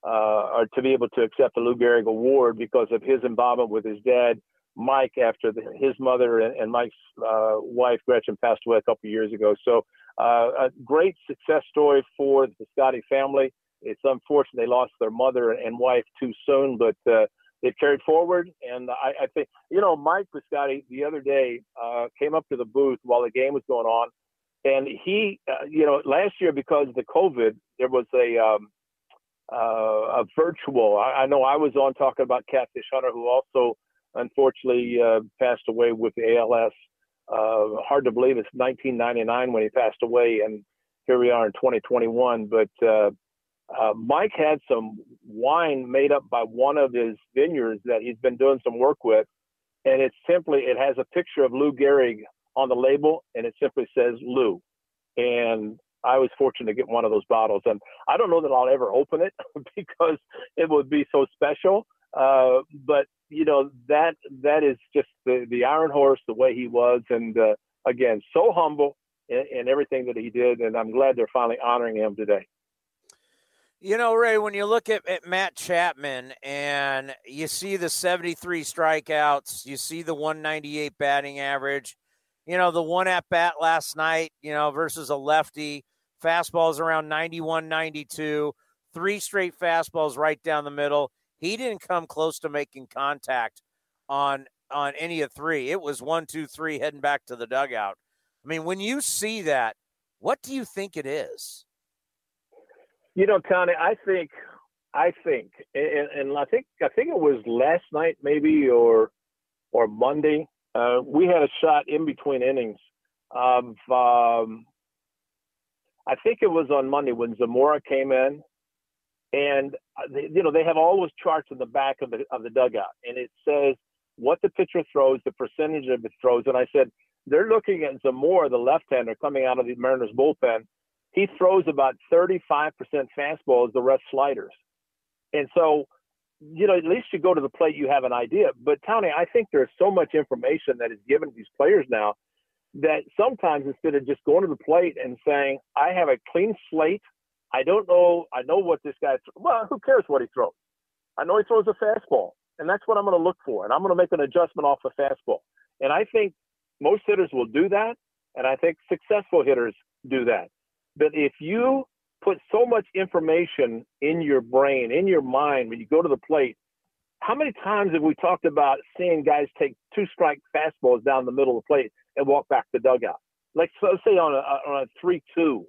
Uh, or to be able to accept the Lou Gehrig Award because of his involvement with his dad, Mike, after the, his mother and, and Mike's uh, wife, Gretchen, passed away a couple of years ago. So uh, a great success story for the Piscotty family. It's unfortunate they lost their mother and wife too soon, but uh, they carried forward. And I, I think, you know, Mike Piscotty the other day uh, came up to the booth while the game was going on. And he, uh, you know, last year because of the COVID, there was a um, – Uh, a virtual. I, I know I was on talking about Catfish Hunter, who also unfortunately uh, passed away with A L S. Uh, hard to believe it's nineteen ninety-nine when he passed away, and here we are in twenty twenty-one. But uh, uh, Mike had some wine made up by one of his vineyards that he's been doing some work with, and it's simply it has a picture of Lou Gehrig on the label, and it simply says Lou. And I was fortunate to get one of those bottles, and I don't know that I'll ever open it because it would be so special. Uh, but you know, that, that is just the, the Iron Horse, the way he was. And uh, again, so humble in, in everything that he did. And I'm glad they're finally honoring him today. You know, Ray, when you look at, at Matt Chapman and you see the seventy-three strikeouts, you see the one ninety-eight batting average, you know, the one at bat last night, you know, versus a lefty. Fastballs around ninety-one, ninety-two, three straight fastballs right down the middle. He didn't come close to making contact on on any of three. It was one, two, three, heading back to the dugout. I mean, when you see that, what do you think it is? You know, Tony, I think, I think, and, and I think, I think it was last night, maybe, or or Monday. Uh, we had a shot in between innings of. Um, I think it was on Monday when Zamora came in, and they, you know, they have all those charts in the back of the of the dugout, and it says what the pitcher throws, the percentage of the throws. And I said they're looking at Zamora, the left-hander coming out of the Mariners bullpen. He throws about thirty-five percent fastballs, the rest sliders. And so, you know, at least you go to the plate, you have an idea. But Tony, I think there's so much information that is given to these players now, that sometimes instead of just going to the plate and saying, I have a clean slate, I don't know, I know what this guy, well, who cares what he throws? I know he throws a fastball, and that's what I'm going to look for, and I'm going to make an adjustment off a fastball. And I think most hitters will do that, and I think successful hitters do that. But if you put so much information in your brain, in your mind, when you go to the plate, how many times have we talked about seeing guys take two-strike fastballs down the middle of the plate and walk back to the dugout? Like, so let's say on a, on a three two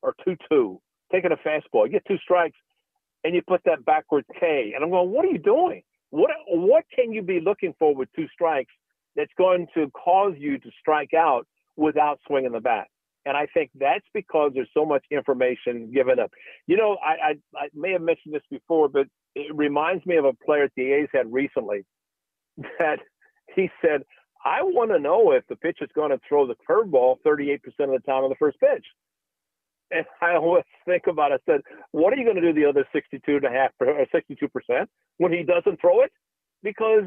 or two two, taking a fastball, you get two strikes, and you put that backward K. And I'm going, what are you doing? What what can you be looking for with two strikes that's going to cause you to strike out without swinging the bat? And I think that's because there's so much information given up. You know, I, I, I may have mentioned this before, but it reminds me of a player the A's had recently that he said, I want to know if the pitcher's going to throw the curveball thirty-eight percent of the time on the first pitch. And I always think about it. I said, what are you going to do the other sixty-two and a half or sixty-two percent when he doesn't throw it? Because,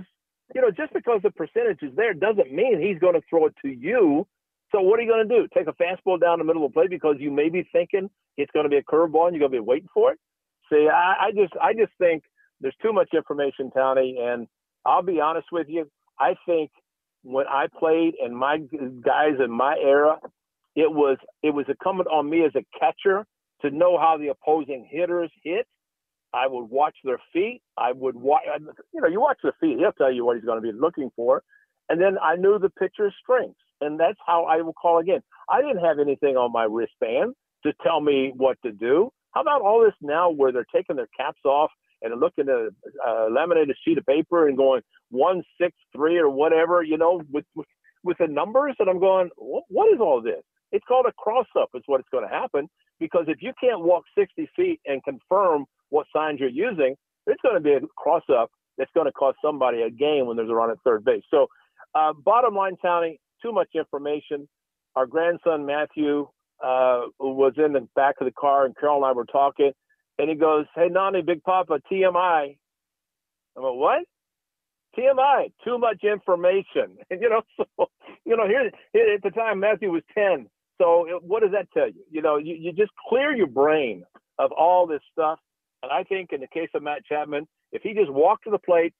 you know, just because the percentage is there doesn't mean he's going to throw it to you. So what are you going to do? Take a fastball down the middle of the plate because you may be thinking it's going to be a curveball and you're going to be waiting for it? See, I, I just I just think there's too much information, Tony, and I'll be honest with you. I think when I played and my guys in my era, it was it was incumbent on me as a catcher to know how the opposing hitters hit. I would watch their feet. I would watch, you know, you watch the feet. He'll tell you what he's going to be looking for. And then I knew the pitcher's strengths. And that's how I will call again. I didn't have anything on my wristband to tell me what to do. How about all this now where they're taking their caps off and looking at a laminated sheet of paper and going one, six, three or whatever, you know, with with the numbers. And I'm going, what, what is all this? It's called a cross-up is what it's going to happen, because if you can't walk sixty feet and confirm what signs you're using, it's going to be a cross-up that's going to cost somebody a game when there's a run at third base. So uh, bottom line, Tony, too much information. Our grandson, Matthew, uh, was in the back of the car, and Carol and I were talking, and he goes, hey, Nani, Big Papa, T M I. I'm like, what? T M I, too much information. And, you know, so, you know, here, here at the time, Matthew was ten. So it, what does that tell you? You know, you, you just clear your brain of all this stuff. And I think in the case of Matt Chapman, if he just walked to the plate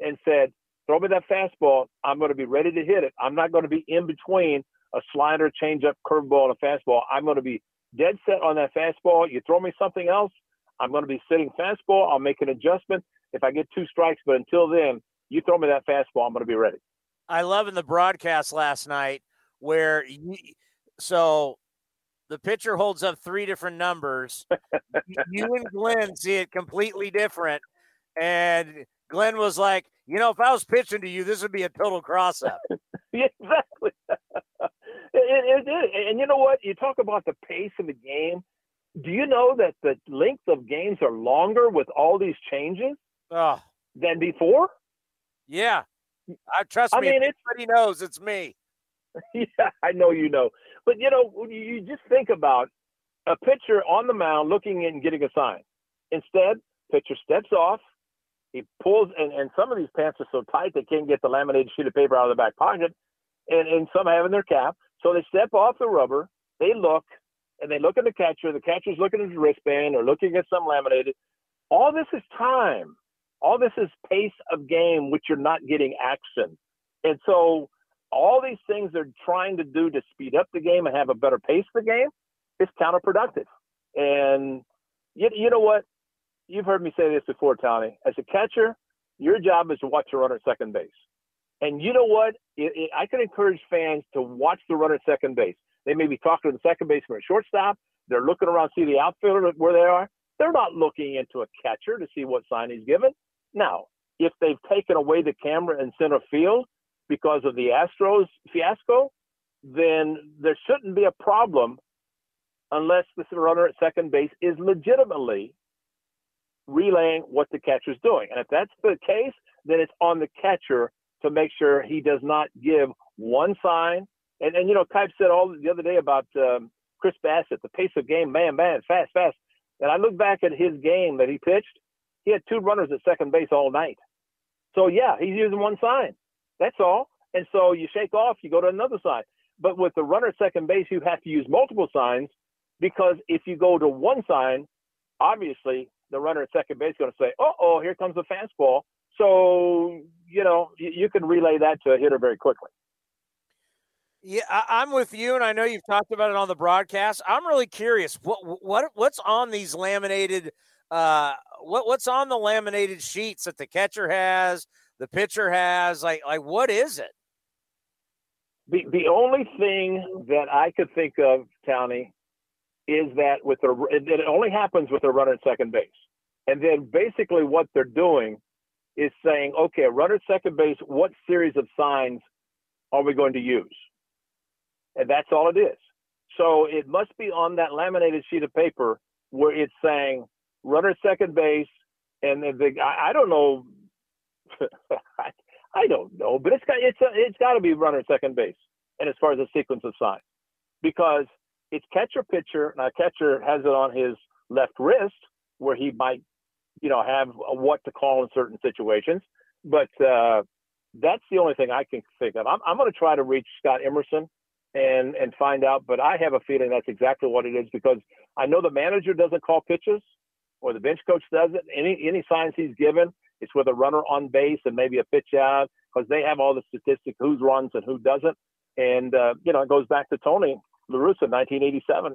and said, throw me that fastball, I'm going to be ready to hit it. I'm not going to be in between a slider, changeup, curveball, and a fastball. I'm going to be dead set on that fastball. You throw me something else, I'm going to be sitting fastball. I'll make an adjustment if I get two strikes. But until then, you throw me that fastball, I'm going to be ready. I love in the broadcast last night where you, so the pitcher holds up three different numbers. You and Glenn see it completely different. And Glenn was like, you know, if I was pitching to you, this would be a total cross-up. Exactly. It, it, it, and you know what? You talk about the pace of the game. Do you know that the length of games are longer with all these changes oh. than before? Yeah. I trust I me, mean, everybody knows it's me. Yeah, I know you know. But, you know, you just think about a pitcher on the mound looking in and getting a sign. Instead, pitcher steps off. He pulls, and, and some of these pants are so tight they can't get the laminated sheet of paper out of the back pocket, and, and some have in their cap. So they step off the rubber, they look, and they look at the catcher. The catcher's looking at his wristband or looking at some laminated. All this is time. All this is pace of game, which you're not getting action. And so all these things they're trying to do to speed up the game and have a better pace of the game is counterproductive. And you, you know what? You've heard me say this before, Tony. As a catcher, your job is to watch the runner at second base. And you know what? It, it, I can encourage fans to watch the runner at second base. They may be talking to the second baseman or shortstop. They're looking around to see the outfielder where they are. They're not looking into a catcher to see what sign he's given. Now, if they've taken away the camera in center field because of the Astros fiasco, then there shouldn't be a problem unless the runner at second base is legitimately relaying what the catcher's doing. And if that's the case, then it's on the catcher to make sure he does not give one sign. And, and you know, Kipe said all the other day about um, Chris Bassett, the pace of game, man, man, fast, fast. And I look back at his game that he pitched. He had two runners at second base all night. So, yeah, he's using one sign. That's all. And so you shake off, you go to another sign. But with the runner at second base, you have to use multiple signs, because if you go to one sign, obviously the runner at second base is going to say, uh-oh, here comes the fastball. So, you know, you, you can relay that to a hitter very quickly. Yeah, I, I'm with you, and I know you've talked about it on the broadcast. I'm really curious, what what what's on these laminated uh what what's on the laminated sheets that the catcher has, the pitcher has? Like like what is it? The the only thing that I could think of, Tony, is that with the it only happens with a runner at second base. And then basically what they're doing is saying, okay, runner at second base, what series of signs are we going to use? And that's all it is. So it must be on that laminated sheet of paper where it's saying runner at second base. And the, the I, I don't know. I, I don't know, but it's got, it's, a, it's got to be runner at second base. And as far as the sequence of signs, because it's catcher pitcher, and a catcher has it on his left wrist where he might, you know, have what to call in certain situations. But uh, that's the only thing I can think of. I'm, I'm going to try to reach Scott Emerson and and find out, but I have a feeling that's exactly what it is, because I know the manager doesn't call pitches, or the bench coach doesn't. Any any signs he's given, it's with a runner on base and maybe a pitch out, because they have all the statistics, who runs and who doesn't. And, uh, you know, it goes back to Tony La Russa, nineteen eighty-seven.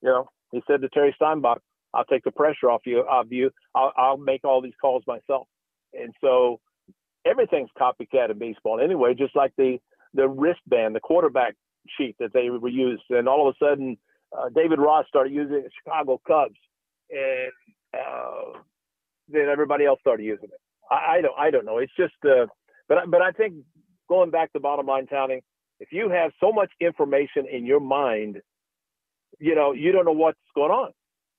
You know, he said to Terry Steinbach, I'll take the pressure off you. Off you. I'll, I'll make all these calls myself. And so everything's copycat in baseball anyway, just like the the wristband, the quarterback sheet that they were used. And all of a sudden, uh, David Ross started using it, Chicago Cubs, and uh, then everybody else started using it. I, I don't, I don't know. It's just, uh, but I, but I think going back to bottom line, Towning, if you have so much information in your mind, you know, you don't know what's going on.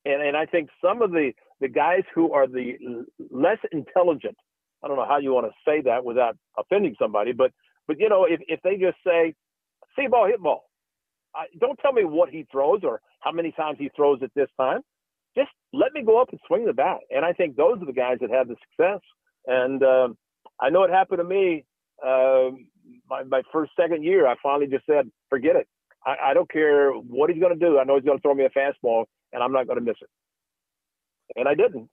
And and I think some of the, the guys who are the less intelligent, I don't know how you want to say that without offending somebody, but, but you know, if, if they just say, see ball, hit ball, I, don't tell me what he throws or how many times he throws at this time. Just let me go up and swing the bat. And I think those are the guys that have the success. And um, I know it happened to me um, my, my first, second year. I finally just said, forget it. I, I don't care what he's going to do. I know he's going to throw me a fastball, and I'm not going to miss it. And I didn't.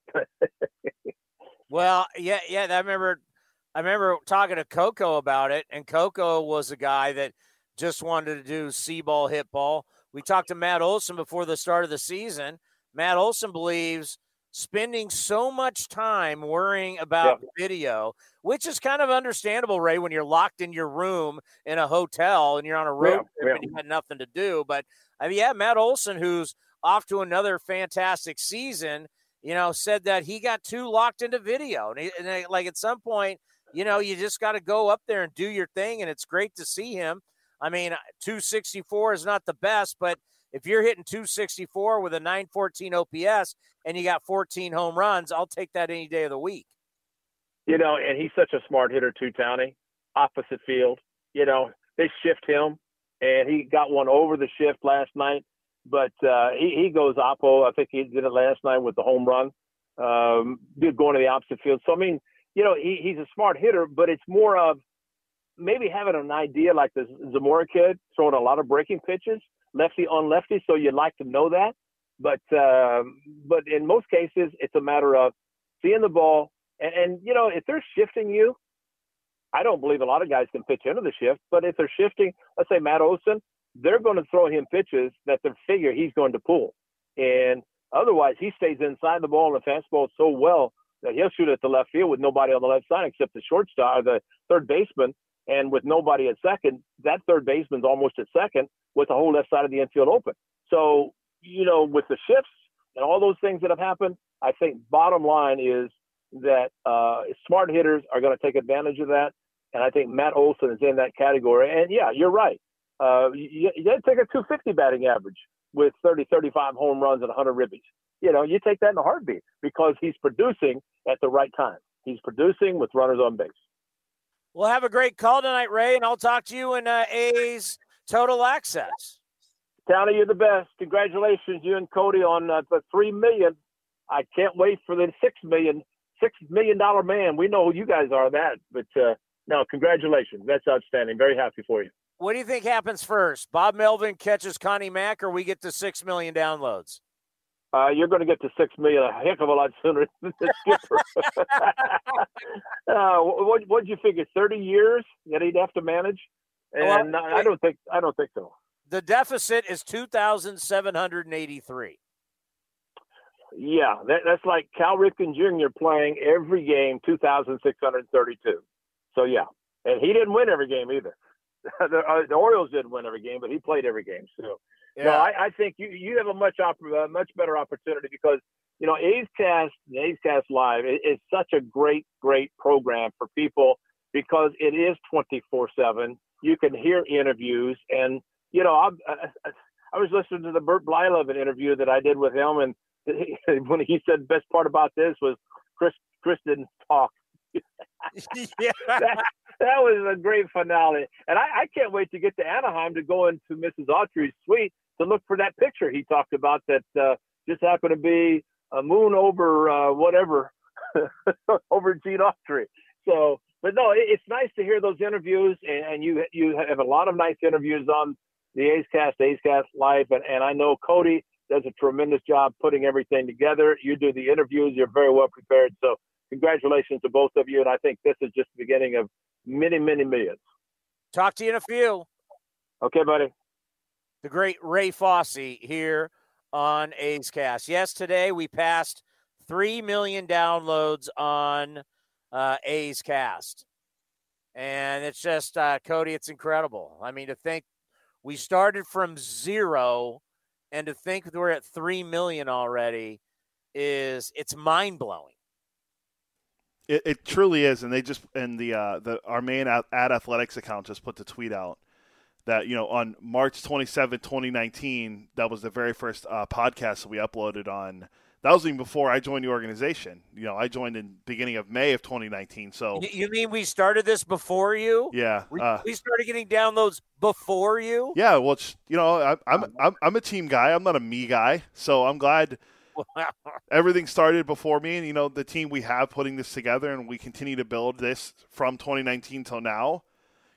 Well, yeah, yeah. I remember, I remember talking to Coco about it, and Coco was a guy that just wanted to do see ball, hit ball. We talked to Matt Olson before the start of the season. Matt Olson believes spending so much time worrying about yeah. video, which is kind of understandable, Ray, when you're locked in your room in a hotel and you're on a road yeah, trip yeah. and you got nothing to do. But I mean, yeah, Matt Olson, who's off to another fantastic season, you know, said that he got too locked into video. And, he, and they, like at some point, you know, you just got to go up there and do your thing. And it's great to see him. I mean, two sixty-four is not the best, but if you're hitting two sixty-four with a nine fourteen O P S and you got fourteen home runs, I'll take that any day of the week. You know, and he's such a smart hitter too, Townie. Opposite field. You know, they shift him, and he got one over the shift last night. But uh, he, he goes oppo. I think he did it last night with the home run. Um, dude going to the opposite field. So, I mean, you know, he, he's a smart hitter, but it's more of maybe having an idea like the Zamora kid, throwing a lot of breaking pitches, lefty on lefty, so you'd like to know that. But uh, but in most cases, it's a matter of seeing the ball. And, and, you know, if they're shifting you, I don't believe a lot of guys can pitch into the shift, but if they're shifting, let's say Matt Olson, they're going to throw him pitches that they figure he's going to pull. And otherwise, he stays inside the ball and the fastball so well that he'll shoot at the left field with nobody on the left side except the shortstop or the third baseman. And with nobody at second, that third baseman's almost at second with the whole left side of the infield open. So, you know, with the shifts and all those things that have happened, I think bottom line is that uh, smart hitters are going to take advantage of that. And I think Matt Olson is in that category. And, yeah, you're right. Uh, you, you gotta take a two fifty batting average with thirty, thirty-five home runs and one hundred ribbies. You know, you take that in a heartbeat because he's producing at the right time. He's producing with runners on base. Well, have a great call tonight, Ray, and I'll talk to you in uh, A's Total Access. Townie, you're the best. Congratulations, you and Cody, on uh, the three million dollars. I can't wait for the six million dollars, six million dollars man. We know who you guys are that, but uh, no, congratulations. That's outstanding. Very happy for you. What do you think happens first? Bob Melvin catches Connie Mack, or we get to six million downloads? Uh, you're going to get to six million a heck of a lot sooner than the skipper. uh, what what did you figure? Thirty years that he'd have to manage, and well, I, I don't think I don't think so. The deficit is two thousand seven hundred and eighty-three. Yeah, that, that's like Cal Ripken Junior playing every game two thousand six hundred thirty-two. So yeah, and he didn't win every game either. The, uh, the Orioles didn't win every game, but he played every game. So, yeah. no, I, I think you, you have a much op- uh, much better opportunity because, you know, A's Cast, A's Cast Live is, is such a great, great program for people because it is twenty-four seven. You can hear interviews. And, you know, I, I, I was listening to the Bert Blyleven interview that I did with him. And he, when he said the best part about this was Chris, Chris didn't talk. yeah. that, that was a great finale, and I, I can't wait to get to Anaheim to go into Missus Autry's suite to look for that picture he talked about that uh, just happened to be a moon over uh, whatever over Gene Autry. So, but no, it, it's nice to hear those interviews, and, and you you have a lot of nice interviews on the A's Cast, A's Cast Live, and, and I know Cody does a tremendous job putting everything together. You do the interviews; you're very well prepared. So. Congratulations to both of you, and I think this is just the beginning of many, many millions. Talk to you in a few. Okay, buddy. The great Ray Fosse here on A's Cast. Yes, today we passed three million downloads on uh, A's Cast. And it's just, uh, Cody, it's incredible. I mean, to think we started from zero and to think we're at three million already is, it's mind blowing. It, it truly is. And they just, and the, uh, the, our main at, at athletics account just put the tweet out that, you know, on March twenty-seventh, twenty nineteen, that was the very first uh, podcast that we uploaded on. That was even before I joined the organization. You know, I joined in beginning of May of twenty nineteen. So you mean we started this before you? Yeah, uh, we started getting downloads before you. Yeah, well, it's, you know, I, I'm I'm I'm a team guy. I'm not a me guy. So I'm glad everything started before me. And you know, the team we have putting this together, and we continue to build this from twenty nineteen till now.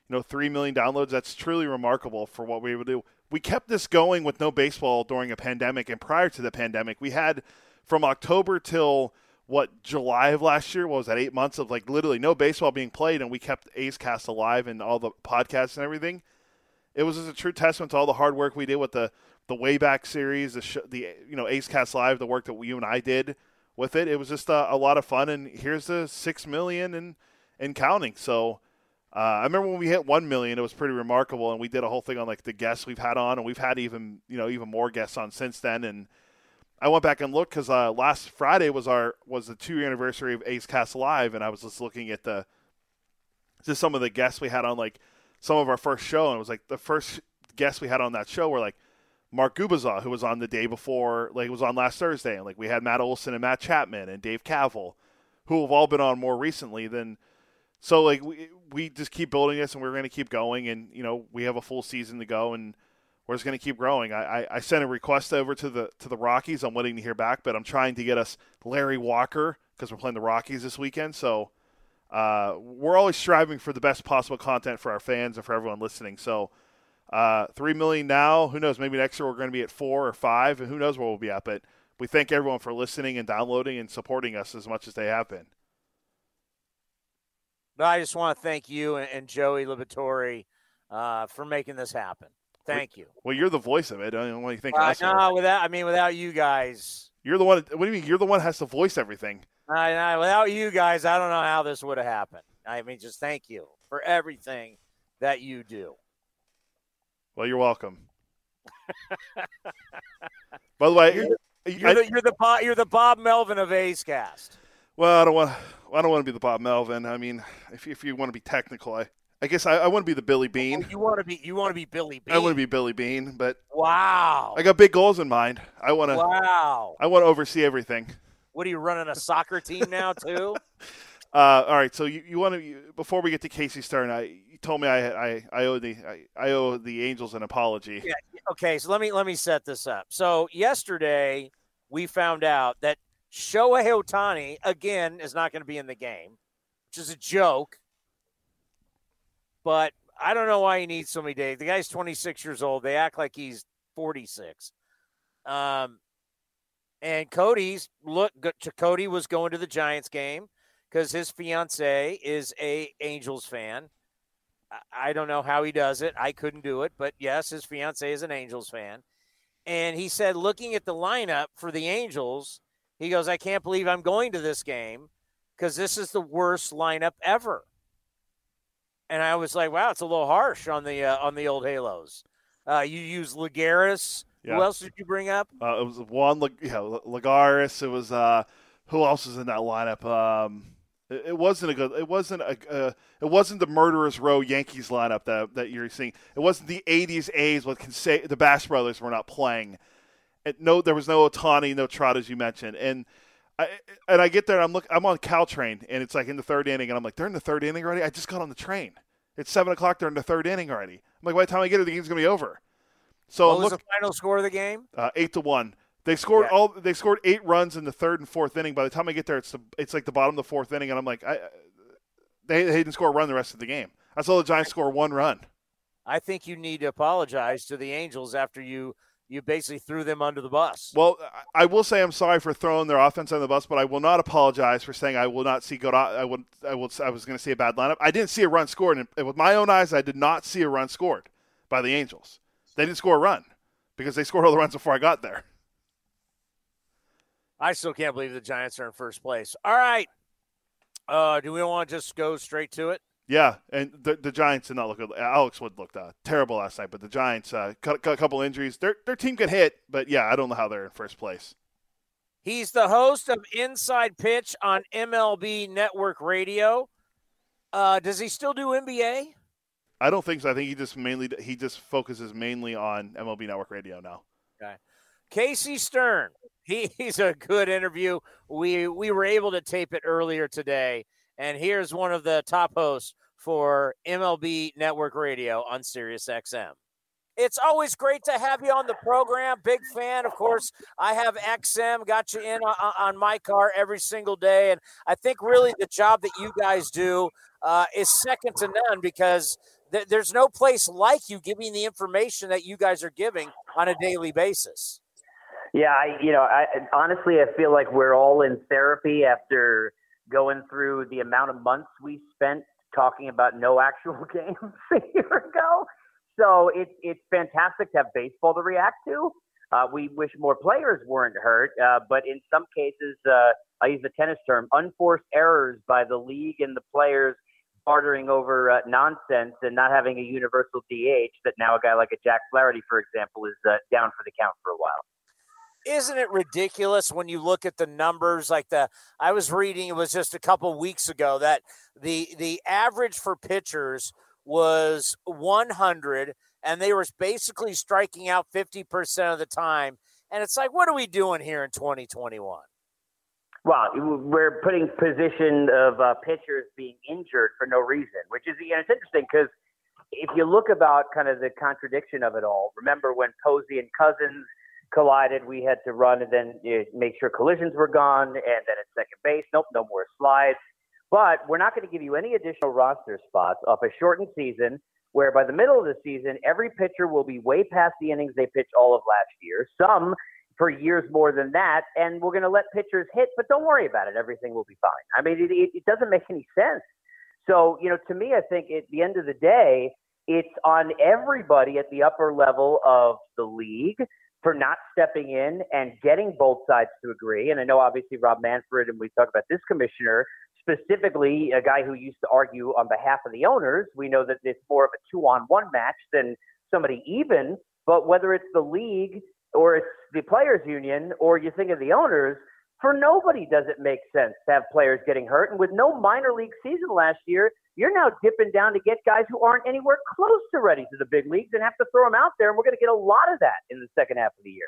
You know, three million downloads. That's truly remarkable for what we were able to do. We kept this going with no baseball during a pandemic, and prior to the pandemic, we had. From October till, what, July of last year, what was that, eight months of, like, literally no baseball being played, and we kept A's Cast alive and all the podcasts and everything. It was just a true testament to all the hard work we did with the, the Wayback Series, the, sh- the you know, A's Cast Live, the work that we, you and I did with it. It was just uh, a lot of fun, and here's the six million and, and counting. So uh, I remember when we hit one million, it was pretty remarkable, and we did a whole thing on, like, the guests we've had on, and we've had even, you know, even more guests on since then, and I went back and looked because uh, last Friday was our was the two year anniversary of A's Cast Live, and I was just looking at the just some of the guests we had on, like some of our first show, and it was like the first guests we had on that show were like Mark Gubazaw, who was on the day before, like was on last Thursday, and like we had Matt Olson and Matt Chapman and Dave Cavill, who have all been on more recently than. So like we we just keep building this, and we're going to keep going, and you know we have a full season to go, and. We're just going to keep growing. I, I I sent a request over to the to the Rockies. I'm waiting to hear back, but I'm trying to get us Larry Walker because we're playing the Rockies this weekend. So uh, we're always striving for the best possible content for our fans and for everyone listening. So uh, three million now. Who knows? Maybe next year we're going to be at four or five, and who knows where we'll be at. But we thank everyone for listening and downloading and supporting us as much as they have been. But I just want to thank you and, and Joey Liberatore uh, for making this happen. Thank you. Well, you're the voice of it. I mean, what do you think? Uh, no, without I mean, without you guys, you're the one. What do you mean? You're the one that has to voice everything. I, I, without you guys, I don't know how this would have happened. I mean, just thank you for everything that you do. Well, you're welcome. By the way, you're the you're, I, the, you're the you're the Bob Melvin of A's Cast. Well, I don't want. Well, I don't want to be the Bob Melvin. I mean, if if you want to be technical, I. I guess I, I want to be the Billy Bean. Oh, you want to be you want to be Billy Bean. I want to be Billy Bean, but wow, I got big goals in mind. I want to wow. I want to oversee everything. What are you running a soccer team now too? uh, all right, so you, you want to you, before we get to Casey Stern, I you told me I I, I owe the I, I owe the Angels an apology. Yeah, okay, so let me let me set this up. So yesterday we found out that Shohei Ohtani again is not going to be in the game, which is a joke. But I don't know why he needs so many days. The guy's twenty-six years old. They act like he's forty-six. Um, and Cody's look. Cody was going to the Giants game because his fiance is a Angels fan. I don't know how he does it. I couldn't do it. But yes, his fiance is an Angels fan. And he said, looking at the lineup for the Angels, he goes, I can't believe I'm going to this game because this is the worst lineup ever. And I was like, wow, it's a little harsh on the uh, on the old Halos. Uh, you use Lagares. Yeah. Who else did you bring up? Uh, it was Juan L- yeah, Lagares. It was uh, who else was in that lineup? Um, it, it wasn't a good. It wasn't a. Uh, it wasn't the murderous row Yankees lineup that that you're seeing. It wasn't the eighties A's with Conse- the Bass brothers were not playing. And no, there was no Ohtani, no Trout as you mentioned, and. I, and I get there, and I'm look. I'm on Caltrain, and it's like in the third inning, and I'm like, they're in the third inning already? I just got on the train. It's seven o'clock, they're in the third inning already. I'm like, by the time I get there, the game's going to be over. So what was look, the final score of the game? Uh, eight to one. They scored yeah. all. They scored eight runs in the third and fourth inning. By the time I get there, it's the, it's like the bottom of the fourth inning, and I'm like, I, they, they didn't score a run the rest of the game. I saw the Giants score one run. I think you need to apologize to the Angels after you – You basically threw them under the bus. Well, I will say I'm sorry for throwing their offense under the bus, but I will not apologize for saying I will not see good. I would. I will. I was going to see a bad lineup. I didn't see a run scored, and with my own eyes, I did not see a run scored by the Angels. They didn't score a run because they scored all the runs before I got there. I still can't believe the Giants are in first place. All right, uh, do we want to just go straight to it? Yeah, and the, the Giants did not look good. Alex Wood looked uh, terrible last night, but the Giants uh, cut, cut a couple injuries. Their their team could hit, but, yeah, I don't know how they're in first place. He's the host of Inside Pitch on M L B Network Radio. Uh, does he still do N B A? I don't think so. I think he just mainly he just focuses mainly on M L B Network Radio now. Okay. Casey Stern, he, he's a good interview. We we were able to tape it earlier today, and here's one of the top hosts for M L B Network Radio on Sirius X M. It's always great to have you on the program. Big fan. Of course, I have X M, got you in on, on my car every single day. And I think really the job that you guys do uh, is second to none, because th- there's no place like you giving the information that you guys are giving on a daily basis. Yeah, I, you know, I, honestly, I feel like we're all in therapy after going through the amount of months we spent talking about no actual games a year ago. So it, it's fantastic to have baseball to react to. Uh, we wish more players weren't hurt, uh, but in some cases, uh, I use the tennis term, unforced errors by the league and the players bartering over uh, nonsense and not having a universal D H that now a guy like a Jack Flaherty, for example, is uh, down for the count for a while. Isn't it ridiculous when you look at the numbers? Like the I was reading, it was just a couple weeks ago, that the the average for pitchers – was one hundred, and they were basically striking out fifty percent of the time. And it's like, what are we doing here in twenty twenty-one? Well, we're putting position of uh, pitchers being injured for no reason, which is, and it's interesting because if you look about kind of the contradiction of it all, remember when Posey and Cousins collided, we had to run and then you know, make sure collisions were gone, and then at second base, nope, no more slides. But we're not going to give you any additional roster spots off a shortened season where by the middle of the season, every pitcher will be way past the innings they pitched all of last year, some for years more than that, and we're going to let pitchers hit, but don't worry about it. Everything will be fine. I mean, it, it, it doesn't make any sense. So, you know, to me, I think at the end of the day, it's on everybody at the upper level of the league for not stepping in and getting both sides to agree. And I know, obviously, Rob Manfred, and we talk about this commissioner, specifically, a guy who used to argue on behalf of the owners. We know that it's more of a two-on-one match than somebody even, but whether it's the league or it's the players union or you think of the owners, for nobody does it make sense to have players getting hurt. And with no minor league season last year, you're now dipping down to get guys who aren't anywhere close to ready to the big leagues and have to throw them out there, and we're going to get a lot of that in the second half of the year.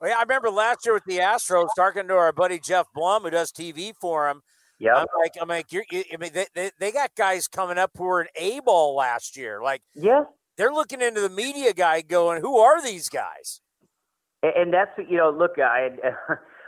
Well, yeah, I remember last year with the Astros, talking to our buddy Jeff Blum, who does T V for him. Yeah, I'm like, I'm like, you're, I mean, they, they they got guys coming up who were in A-ball last year. Like, yeah, they're looking into the media guy, going, "Who are these guys?" And, and that's you know, look, I,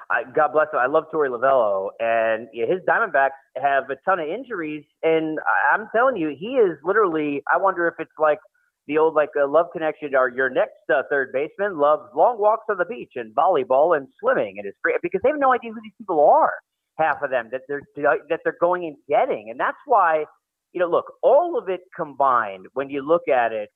I God bless him. I love Torey Lovello, and yeah, his Diamondbacks have a ton of injuries, and I'm telling you, he is literally. I wonder if it's like the old like uh, Love connection, or your next uh, third baseman loves long walks on the beach and volleyball and swimming, and is free because they have no idea who these people are. Half of them that they're that they're going and getting. And that's why, you know, look, all of it combined, when you look at it,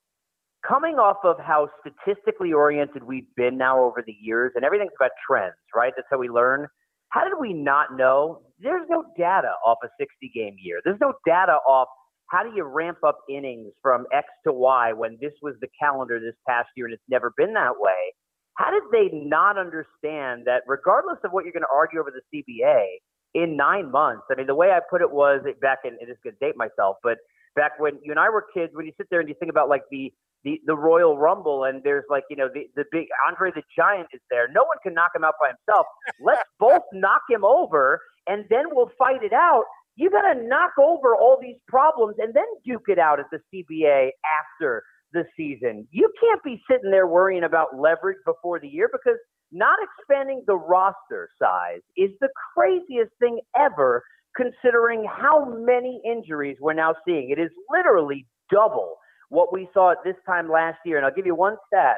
coming off of how statistically oriented we've been now over the years, and everything's about trends, right? That's how we learn. How did we not know? There's no data off a sixty-game year. There's no data off how do you ramp up innings from X to Y when this was the calendar this past year and it's never been that way. How did they not understand that regardless of what you're going to argue over the C B A, in nine months, I mean, the way I put it was back in, and it's going to date myself, but back when you and I were kids, when you sit there and you think about like the, the, the Royal Rumble and there's like, you know, the, the big Andre the Giant is there. No one can knock him out by himself. Let's both knock him over and then we'll fight it out. You got to knock over all these problems and then duke it out at the C B A after the season. You can't be sitting there worrying about leverage before the year, because not expanding the roster size is the craziest thing ever, considering how many injuries we're now seeing. It is literally double what we saw at this time last year. And I'll give you one stat.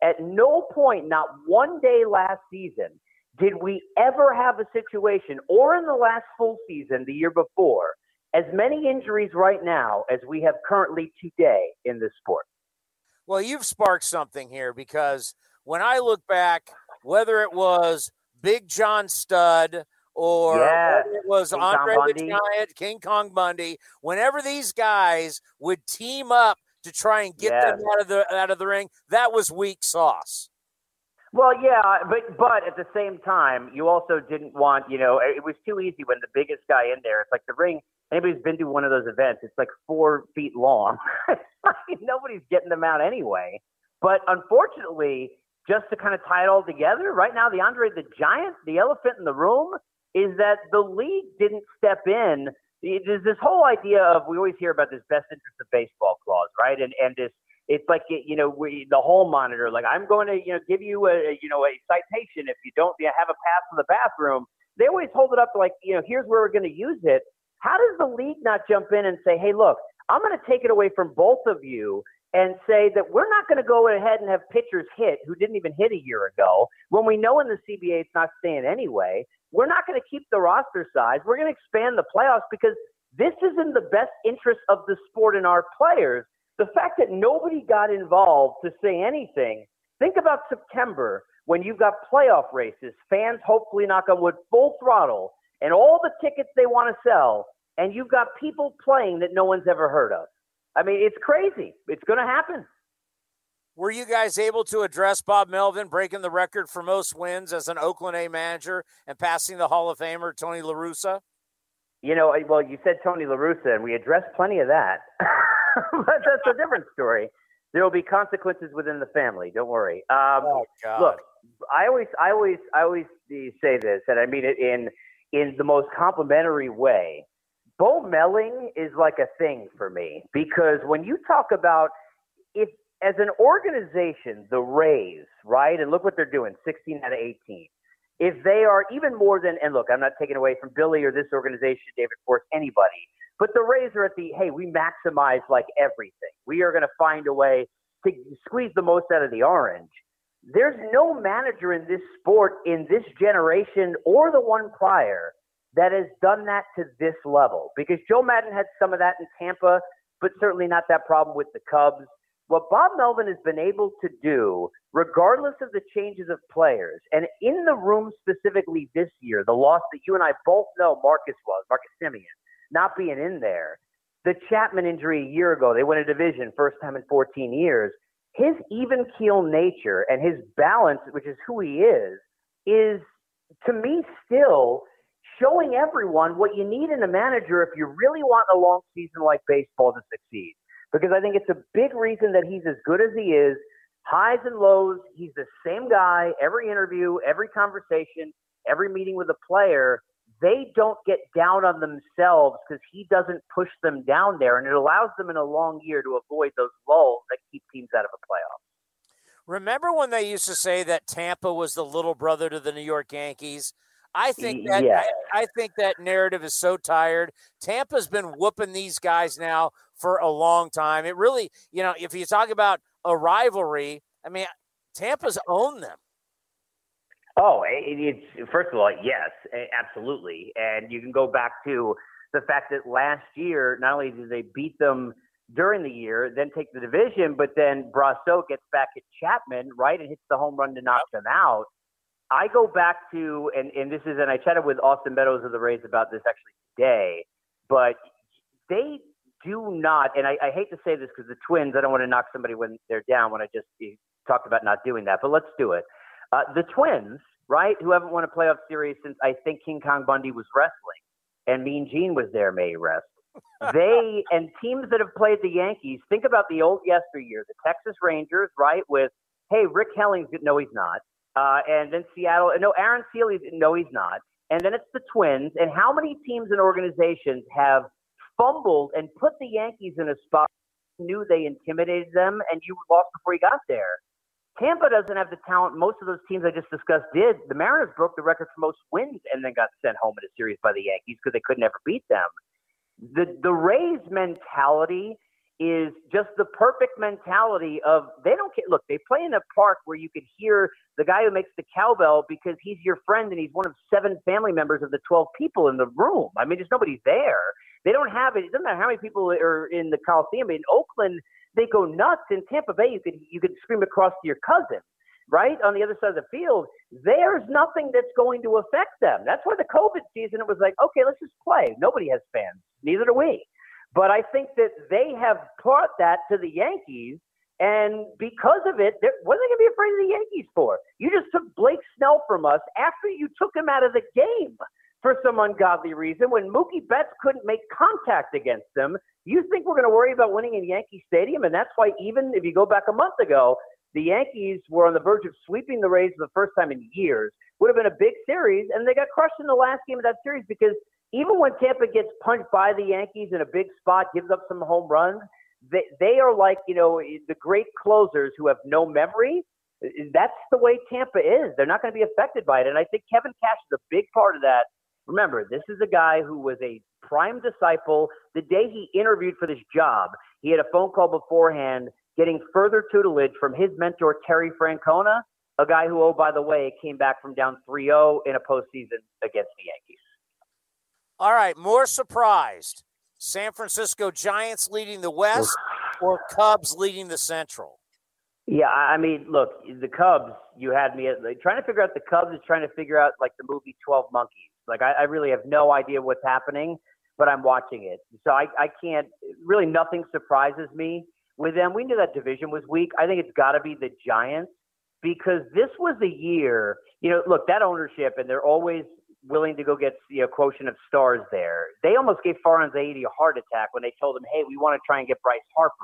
At no point, not one day last season, did we ever have a situation, or in the last full season the year before, as many injuries right now as we have currently today in this sport. Well, you've sparked something here, because when I look back, whether it was Big John Studd or yeah. it was Andre the Giant, King Kong Bundy. Whenever these guys would team up to try and get yeah. them out of the out of the ring, that was weak sauce. Well, yeah, but but at the same time, you also didn't want, you know, it was too easy when the biggest guy in there, it's like the ring, anybody's been to one of those events, it's like four feet long. Nobody's getting them out anyway. But unfortunately, just to kind of tie it all together, right now, the Andre the Giant, the elephant in the room, is that the league didn't step in. There's this whole idea of, we always hear about this best interest of baseball clause, right? And and this, it's like, you know, we, the hall monitor, like, I'm going to, you know, give you a, you know, a citation if you don't have a pass to the bathroom. They always hold it up like, you know, here's where we're going to use it. How does the league not jump in and say, hey, look, I'm going to take it away from both of you and say that we're not going to go ahead and have pitchers hit who didn't even hit a year ago when we know in the C B A it's not staying anyway. We're not going to keep the roster size. We're going to expand the playoffs because this is in the best interest of the sport and our players. The fact that nobody got involved to say anything, think about September when you've got playoff races, fans hopefully knock on wood full throttle, and all the tickets they want to sell, and you've got people playing that no one's ever heard of. I mean, it's crazy. It's going to happen. Were you guys able to address Bob Melvin breaking the record for most wins as an Oakland A manager and passing the Hall of Famer Tony La Russa? You know, well, you said Tony La Russa, and we addressed plenty of that. But that's a different story. There will be consequences within the family. Don't worry. Um, oh, God. Look, I always, I always, I always say this, and I mean it in in the most complimentary way. Bo Melling is like a thing for me because when you talk about if as an organization, the Rays, right, and look what they're doing, sixteen out of eighteen. If they are even more than, and look, I'm not taking away from Billy or this organization, David Force, anybody. But the Rays are at the, hey, we maximize like everything. We are going to find a way to squeeze the most out of the orange. There's no manager in this sport, in this generation, or the one prior that has done that to this level. Because Joe Madden had some of that in Tampa, but certainly not that problem with the Cubs. What Bob Melvin has been able to do, regardless of the changes of players, and in the room specifically this year, the loss that you and I both know Marcus was, Marcus Semien, not being in there. The Chapman injury a year ago, they won a division, first time in fourteen years. His even keel nature and his balance, which is who he is, is to me still showing everyone what you need in a manager if you really want a long season like baseball to succeed. Because I think it's a big reason that he's as good as he is, highs and lows. He's the same guy, every interview, every conversation, every meeting with a player. They don't get down on themselves because he doesn't push them down there, and it allows them in a long year to avoid those lulls that keep teams out of a playoff. Remember when they used to say that Tampa was the little brother to the New York Yankees? I think that yeah. I, I think that narrative is so tired. Tampa's been whooping these guys now for a long time. It really, you know, if you talk about a rivalry, I mean, Tampa's owned them. Oh, it's first of all, yes, absolutely. And you can go back to the fact that last year, not only did they beat them during the year, then take the division, but then Brasso gets back at Chapman, right, and hits the home run to knock them out. I go back to, and, and this is, and I chatted with Austin Meadows of the Rays about this actually today, but they do not, and I, I hate to say this because the Twins, I don't want to knock somebody when they're down when I just talked about not doing that, but let's do it. Uh, the Twins, right, who haven't won a playoff series since I think King Kong Bundy was wrestling and Mean Gene was there, may he rest. They and teams that have played the Yankees, think about the old yesteryear, the Texas Rangers, right, with, hey, Rick Helling's – no, he's not. Uh, and then Seattle – no, Aaron Seeley – no, he's not. And then it's the Twins. And how many teams and organizations have fumbled and put the Yankees in a spot knew they intimidated them and you lost before you got there? Tampa doesn't have the talent. Most of those teams I just discussed did. The Mariners broke the record for most wins and then got sent home in a series by the Yankees because they could never beat them. The the Rays mentality is just the perfect mentality of they don't care. Look, they play in a park where you could hear the guy who makes the cowbell because he's your friend and he's one of seven family members of the twelve people in the room. I mean, there's nobody there. They don't have it. It doesn't matter how many people are in the Coliseum. In Oakland, they go nuts. In Tampa Bay, you could you could scream across to your cousin. right on the other side of the field, there's nothing that's going to affect them. That's why the COVID season, it was like, okay, let's just play. Nobody has fans. Neither do we. But I think that they have taught that to the Yankees. And because of it, what are they going to be afraid of the Yankees for? You just took Blake Snell from us after you took him out of the game for some ungodly reason. When Mookie Betts couldn't make contact against them, you think we're going to worry about winning in Yankee Stadium? And that's why, even if you go back a month ago, the Yankees were on the verge of sweeping the Rays for the first time in years. Would have been a big series, and they got crushed in the last game of that series because even when Tampa gets punched by the Yankees in a big spot, gives up some home runs, they, they are like, you know, the great closers who have no memory. That's the way Tampa is. They're not going to be affected by it. And I think Kevin Cash is a big part of that. Remember, this is a guy who was a prime disciple. The day he interviewed for this job, he had a phone call beforehand getting further tutelage from his mentor, Terry Francona, a guy who, oh, by the way, came back from down three oh in a postseason against the Yankees. All right, more surprised, San Francisco Giants leading the West or Cubs leading the Central? Yeah, I mean, look, the Cubs, you had me at, like, trying to figure out the Cubs is trying to figure out, like, the movie twelve Monkeys. Like, I, I really have no idea what's happening, but I'm watching it. So I, I can't – really nothing surprises me with them. We knew that division was weak. I think it's got to be the Giants because this was the year – you know, look, that ownership, and they're always willing to go get, you know, quotient of stars there. They almost gave Farhan Zaidi a heart attack when they told him, hey, we want to try and get Bryce Harper,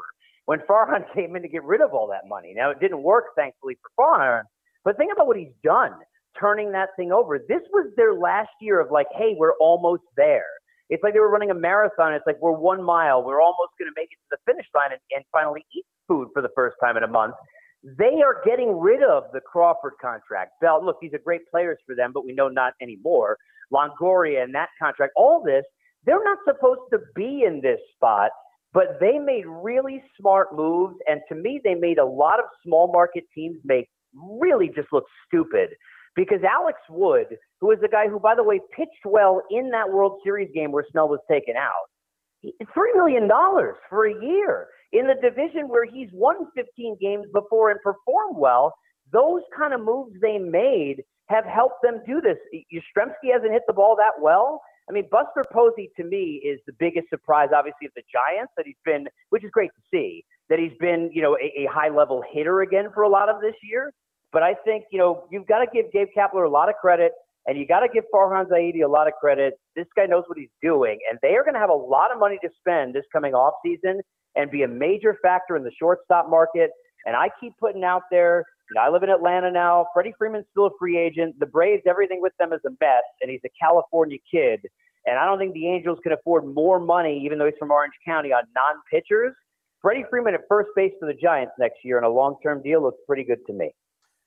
when Farhan came in to get rid of all that money. Now, it didn't work, thankfully, for Farhan, but think about what he's done. Turning that thing over. This was their last year of like, hey, we're almost there. It's like they were running a marathon. It's like, we're one mile. We're almost going to make it to the finish line and, and finally eat food for the first time in a month. They are getting rid of the Crawford contract. Bell, look, these are great players for them, but we know not anymore. Longoria and that contract, all this, they're not supposed to be in this spot, but they made really smart moves. And to me, they made a lot of small market teams make really just look stupid. Because Alex Wood, who is the guy who, by the way, pitched well in that World Series game where Snell was taken out, three million dollars for a year in the division where he's won fifteen games before and performed well. Those kind of moves they made have helped them do this. Yastrzemski hasn't hit the ball that well. I mean, Buster Posey, to me, is the biggest surprise, obviously, of the Giants that he's been, which is great to see, that he's been, you know, a, a high-level hitter again for a lot of this year. But I think, you know, you've got to give Gabe Kapler a lot of credit, and you got to give Farhan Zaidi a lot of credit. This guy knows what he's doing, and they are going to have a lot of money to spend this coming off season and be a major factor in the shortstop market. And I keep putting out there, you know, I live in Atlanta now. Freddie Freeman's still a free agent. The Braves, everything with them is a mess, and he's a California kid. And I don't think the Angels can afford more money, even though he's from Orange County, on non-pitchers. Freddie Freeman at first base for the Giants next year in a long-term deal looks pretty good to me.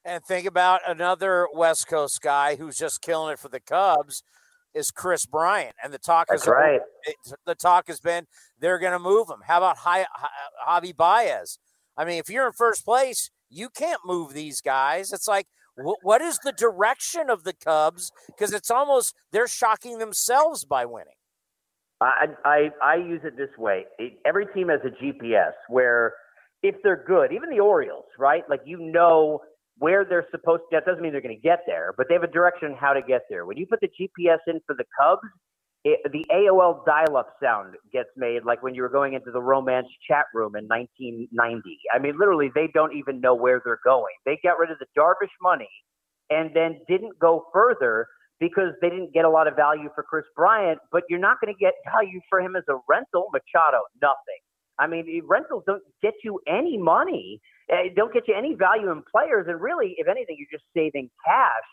And think about another West Coast guy who's just killing it for the Cubs is Chris Bryant. And the talk That's has right. been, the talk has been they're going to move him. How about Javi Baez? I mean, if you're in first place, you can't move these guys. It's like, wh- what is the direction of the Cubs? Because it's almost they're shocking themselves by winning. I I, I use it this way. It, every team has a G P S where if they're good, even the Orioles, right? Like, you know where they're supposed to, that doesn't mean they're going to get there, but they have a direction on how to get there. When you put the G P S in for the Cubs, it, the A O L dial-up sound gets made, like when you were going into the romance chat room in nineteen ninety. I mean, literally, they don't even know where they're going. They got rid of the Darvish money and then didn't go further because they didn't get a lot of value for Chris Bryant, but you're not going to get value for him as a rental. Machado, nothing. I mean, rentals don't get you any money, don't get you any value in players. And really, if anything, you're just saving cash.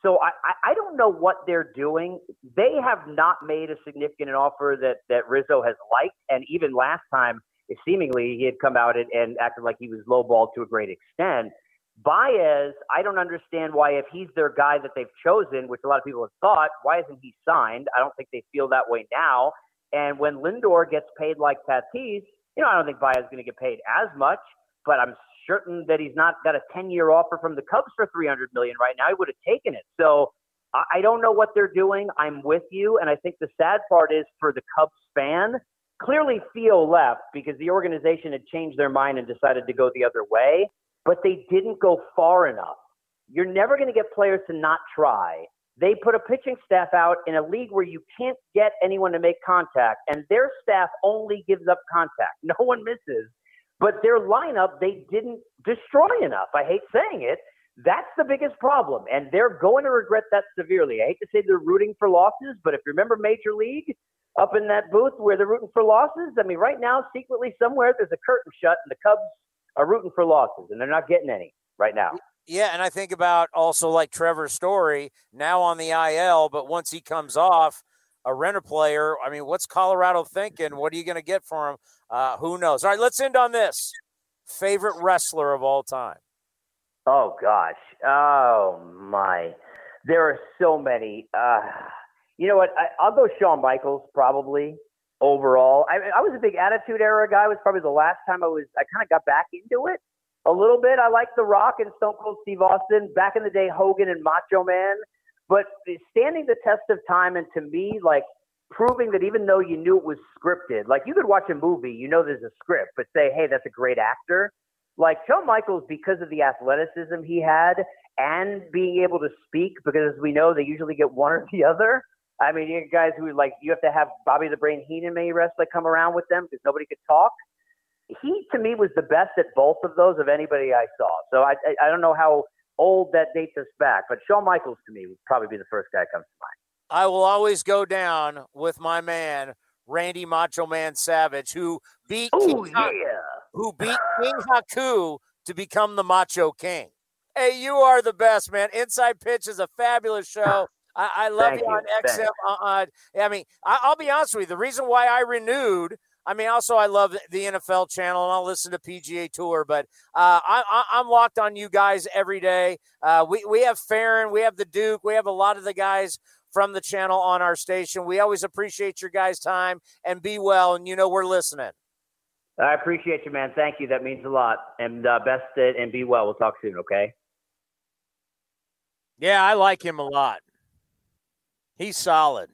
So I, I don't know what they're doing. They have not made a significant offer that, that Rizzo has liked. And even last time, seemingly, he had come out and acted like he was lowballed to a great extent. Baez, I don't understand why, if he's their guy that they've chosen, which a lot of people have thought, why isn't he signed? I don't think they feel that way now. And when Lindor gets paid like Tatis, you know, I don't think Baez is going to get paid as much, but I'm certain that he's not got a ten-year offer from the Cubs for three hundred million dollars right now. He would have taken it. So I don't know what they're doing. I'm with you, and I think the sad part is for the Cubs fan, clearly Theo left because the organization had changed their mind and decided to go the other way, but they didn't go far enough. You're never going to get players to not try. They put a pitching staff out in a league where you can't get anyone to make contact, and their staff only gives up contact. No one misses. But their lineup, they didn't destroy enough. I hate saying it. That's the biggest problem, and they're going to regret that severely. I hate to say they're rooting for losses, but if you remember Major League, up in that booth where they're rooting for losses, I mean, right now, secretly somewhere, there's a curtain shut, and the Cubs are rooting for losses, and they're not getting any right now. Yeah, and I think about also like Trevor Story, now on the I L, but once he comes off, a renter player, I mean, what's Colorado thinking? What are you going to get for him? Uh, who knows? All right, let's end on this. Favorite wrestler of all time? Oh, gosh. Oh, my. There are so many. Uh, you know what? I, I'll go Shawn Michaels probably overall. I, I was a big Attitude Era guy. It was probably the last time I was – I kind of got back into it a little bit. I liked The Rock and Stone Cold Steve Austin. Back in the day, Hogan and Macho Man. But standing the test of time, and to me, like, proving that even though you knew it was scripted, like, you could watch a movie, you know there's a script, but say, hey, that's a great actor. Like, Shawn Michaels, because of the athleticism he had and being able to speak, because as we know, they usually get one or the other. I mean, you guys who, like, you have to have Bobby the Brain Heenan, may rest, like, come around with them because nobody could talk. He, to me, was the best at both of those of anybody I saw. So I, I, I don't know how old that dates us back, but Shawn Michaels to me would probably be the first guy that comes to mind. I will always go down with my man Randy Macho Man Savage, who beat Ooh, King yeah. who beat King Haku to become the Macho King. Hey, you are the best, man. Inside Pitch is a fabulous show. I, I love Thank you on you. X M. Uh, I mean, I, I'll be honest with you. The reason why I renewed. I mean, also, I love the N F L channel, and I'll listen to P G A Tour, but uh, I, I'm locked on you guys every day. Uh, we, we have Farron, we have the Duke, we have a lot of the guys from the channel on our station. We always appreciate your guys' time, and be well, and you know we're listening. I appreciate you, man. Thank you. That means a lot, and uh, best it, and be well. We'll talk soon, okay? Yeah, I like him a lot. He's solid.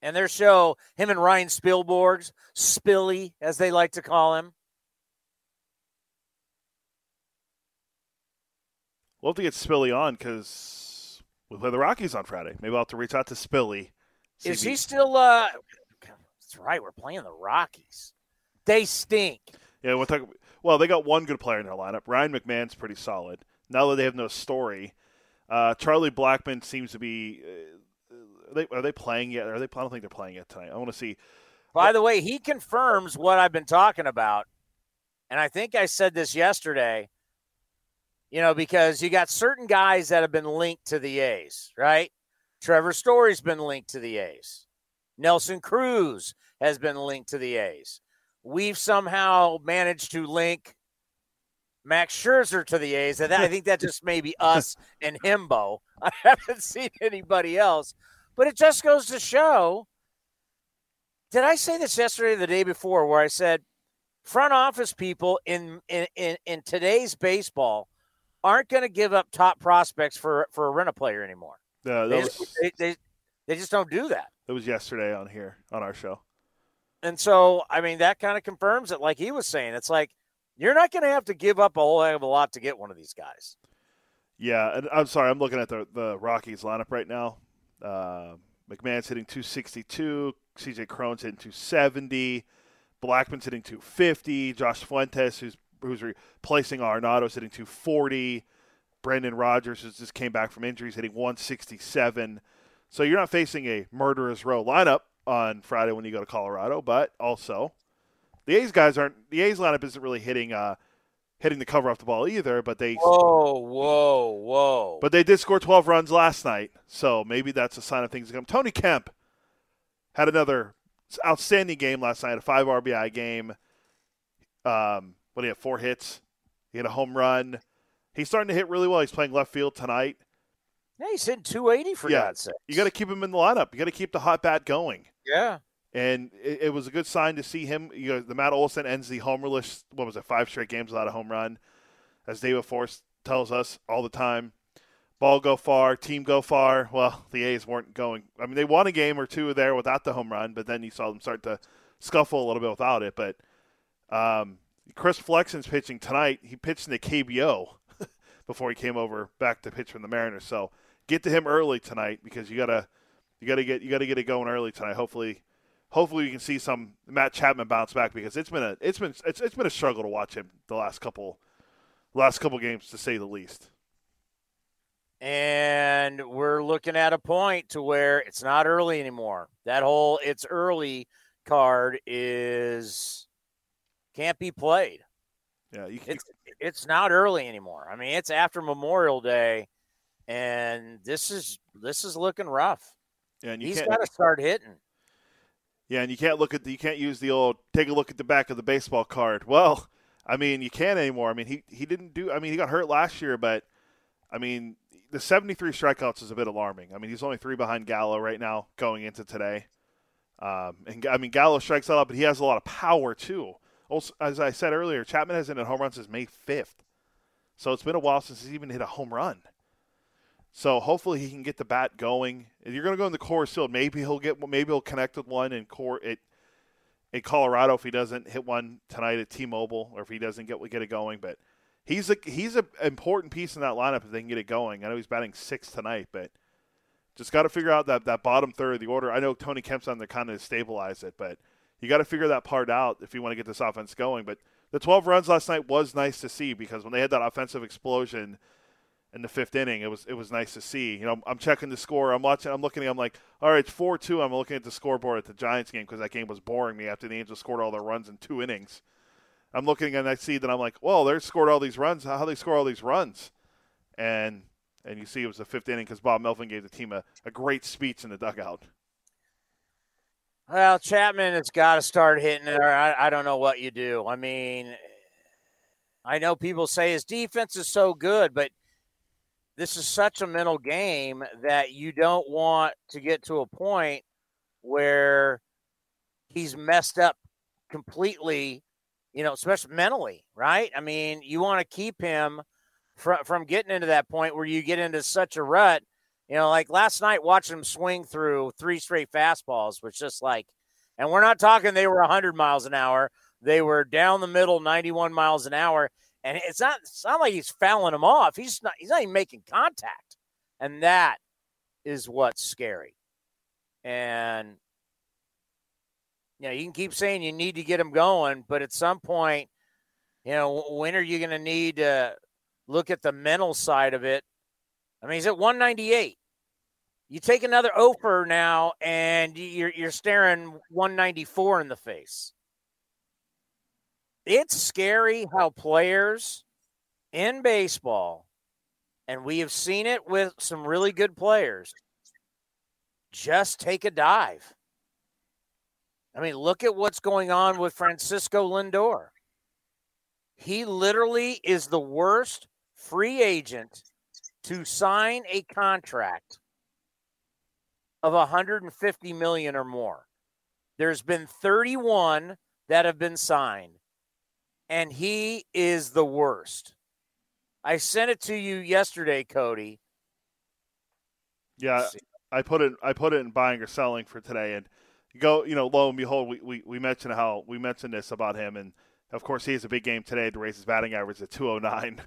And their show, him and Ryan Spielborgs, Spilly, as they like to call him. We'll have to get Spilly on because we play the Rockies on Friday. Maybe I'll have to reach out to Spilly. Is he still uh, – that's right, we're playing the Rockies. They stink. Yeah, we'll talk, well, they got one good player in their lineup. Ryan McMahon's pretty solid. Now that they have no story, uh, Charlie Blackmon seems to be uh, – Are they, are they playing yet? Are they? I don't think they're playing yet tonight. I want to see. By the way, he confirms what I've been talking about, and I think I said this yesterday, you know, because you got certain guys that have been linked to the A's, right? Trevor Story's been linked to the A's. Nelson Cruz has been linked to the A's. We've somehow managed to link Max Scherzer to the A's, and that, I think that just may be us and Himbo. I haven't seen anybody else. But it just goes to show, did I say this yesterday or the day before where I said front office people in in, in, in today's baseball aren't going to give up top prospects for, for a rent-a-player anymore. No, they, was, just, they, they, they just don't do that. It was yesterday on here, on our show. And so, I mean, that kind of confirms it like he was saying. It's like you're not going to have to give up a whole heck of a lot to get one of these guys. Yeah, and I'm sorry. I'm looking at the, the Rockies lineup right now. Uh, McMahon's hitting two sixty-two, C J Cron's hitting two seventy, Blackmon's hitting two fifty, Josh Fuentes, who's who's replacing Arenado's hitting two forty, Brandon Rogers, who just came back from injuries, hitting one sixty-seven. So you're not facing a murderer's row lineup on Friday when you go to Colorado, but also the A's guys aren't the A's lineup isn't really hitting uh hitting the cover off the ball either, but they whoa, whoa, whoa! But they did score twelve runs last night, so maybe that's a sign of things to come. Tony Kemp had another outstanding game last night, a five R B I game. Um, what did he have? Four hits. He had a home run. He's starting to hit really well. He's playing left field tonight. Yeah, he's hitting two eighty for yeah. God's sake. You got to keep him in the lineup. You got to keep the hot bat going. Yeah. And it, it was a good sign to see him. You know, the Matt Olson ends the homerless, what was it, five straight games without a home run, as David Force tells us all the time. Ball go far, team go far. Well, the A's weren't going. I mean, they won a game or two there without the home run, but then you saw them start to scuffle a little bit without it. But um, Chris Flexen's pitching tonight. He pitched in the K B O before he came over back to pitch from the Mariners. So get to him early tonight, because you gotta you gotta get you gotta get it going early tonight. Hopefully, hopefully we can see some Matt Chapman bounce back, because it's been a it's been it's it's been a struggle to watch him the last couple last couple games, to say the least. And we're looking at a point to where it's not early anymore. That whole "it's early" card is can't be played. Yeah, you can, it's it's not early anymore. I mean, it's after Memorial Day, and this is this is looking rough. Yeah, and you he's got to start hitting. Yeah, and you can't look at the, you can't use the old "take a look at the back of the baseball" card. Well, I mean, you can't anymore. I mean, he he didn't do. I mean, he got hurt last year, but I mean, the seventy-three strikeouts is a bit alarming. I mean, he's only three behind Gallo right now going into today. Um, and I mean, Gallo strikes out, but he has a lot of power too. Also, as I said earlier, Chapman hasn't hit a home run since May fifth. So it's been a while since he's even hit a home run. So hopefully he can get the bat going. If you're going to go in the Coors Field, maybe he'll get, maybe he'll connect with one in Cor it in Colorado if he doesn't hit one tonight at T-Mobile, or if he doesn't get get it going, but. He's a he's an important piece in that lineup if they can get it going. I know he's batting sixth tonight, but just got to figure out that, that bottom third of the order. I know Tony Kemp's on there kind of to stabilize it, but you got to figure that part out if you want to get this offense going. But the twelve runs last night was nice to see, because when they had that offensive explosion in the fifth inning, it was it was nice to see. You know, I'm checking the score. I'm watching. I'm looking. I'm like, all right, it's four two. I'm looking at the scoreboard at the Giants game, because that game was boring me after the Angels scored all their runs in two innings. I'm looking and I see that I'm like, well, they're scored all these runs. How do they score all these runs? And and you see it was the fifth inning, because Bob Melvin gave the team a, a great speech in the dugout. Well, Chapman has got to start hitting it, or I, I don't know what you do. I mean, I know people say his defense is so good, but this is such a mental game that you don't want to get to a point where he's messed up completely. You know, especially mentally, right? I mean, you want to keep him from from getting into that point where you get into such a rut. You know, like last night, watching him swing through three straight fastballs was just like, and we're not talking they were one hundred miles an hour. They were down the middle, ninety-one miles an hour. And it's not, it's not like he's fouling them off. He's not, he's not even making contact. And that is what's scary. And you know, you can keep saying you need to get him going, but at some point, you know, when are you going to need to look at the mental side of it? I mean, he's at one ninety-eight. You take another over now, and you're you're staring one ninety-four in the face. It's scary how players in baseball, and we have seen it with some really good players, just take a dive. I mean, look at what's going on with Francisco Lindor. He literally is the worst free agent to sign a contract of one hundred fifty million dollars or more. There's been thirty-one that have been signed, and he is the worst. I sent it to you yesterday, Cody. Yeah, I put it I put it in buying or selling for today, and Go, you know, lo and behold, we, we, we mentioned how we mentioned this about him, and of course he has a big game today to raise his batting average at two oh nine.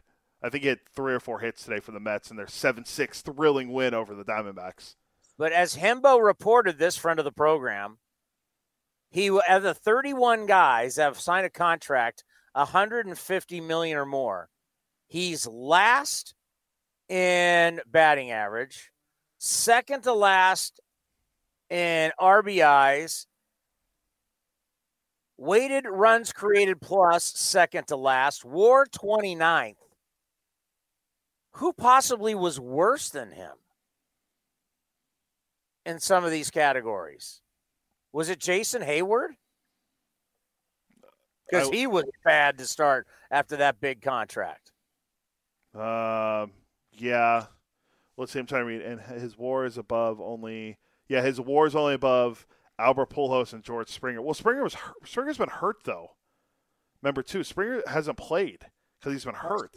I think he had three or four hits today for the Mets in their seven six thrilling win over the Diamondbacks. But as Hembo reported, this friend of the program, he of the thirty-one guys that have signed a contract, one hundred fifty million or more, he's last in batting average, second to last in R B Is, weighted runs created plus second to last, WAR twenty-ninth. Who possibly was worse than him in some of these categories? Was it Jason Hayward? Because he was bad to start after that big contract. Um, uh, yeah. Let's see, I'm trying to read. And his WAR is above only... Yeah, his WAR is only above Albert Pujols and George Springer. Well, Springer was hurt. Springer's been hurt though. Remember too, Springer hasn't played because he's been hurt.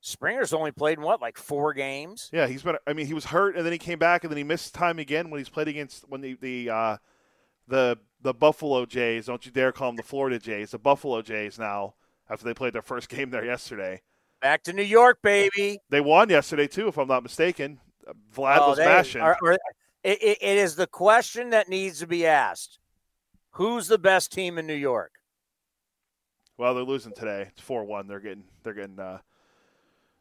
Springer's only played in what, like four games? Yeah, he's been. I mean, he was hurt and then he came back and then he missed time again when he's played against when the the uh, the the Buffalo Jays. Don't you dare call them the Florida Jays. The Buffalo Jays now after they played their first game there yesterday. Back to New York, baby. They won yesterday, too, if I'm not mistaken. Vlad oh, was mashing. Are, are, it, it is the question that needs to be asked. Who's the best team in New York? Well, they're losing today. It's four one. They're getting they're getting uh,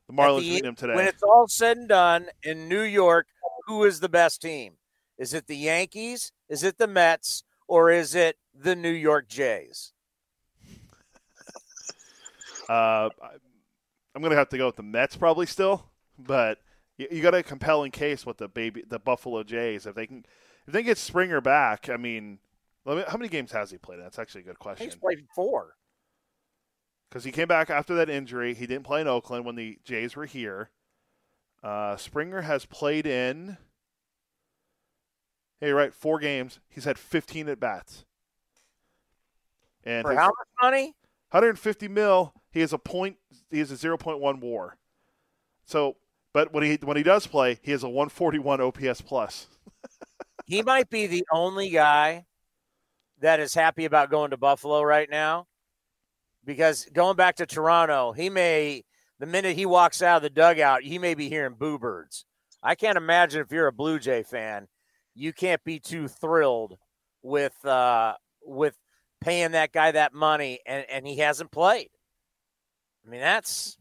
the Marlins beat them today. When it's all said and done in New York, who is the best team? Is it the Yankees? Is it the Mets? Or is it the New York Jays? Uh, I'm going to have to go with the Mets probably still, but you, you got a compelling case with the baby, the Buffalo Jays. If they can, if they get Springer back, I mean, let me, how many games has he played? That's actually a good question. He's played four. Because he came back after that injury. He didn't play in Oakland when the Jays were here. Uh, Springer has played in, hey, you're right, four games. He's had fifteen at-bats. And for how much money? one hundred fifty mil. He has a point. He has a zero point one WAR. So, but when he when he does play, he has a one forty-one O P S plus. He might be the only guy that is happy about going to Buffalo right now, because going back to Toronto, he may the minute he walks out of the dugout, he may be hearing boo birds. I can't imagine if you're a Blue Jay fan, you can't be too thrilled with uh, with paying that guy that money and, and he hasn't played. I mean, that's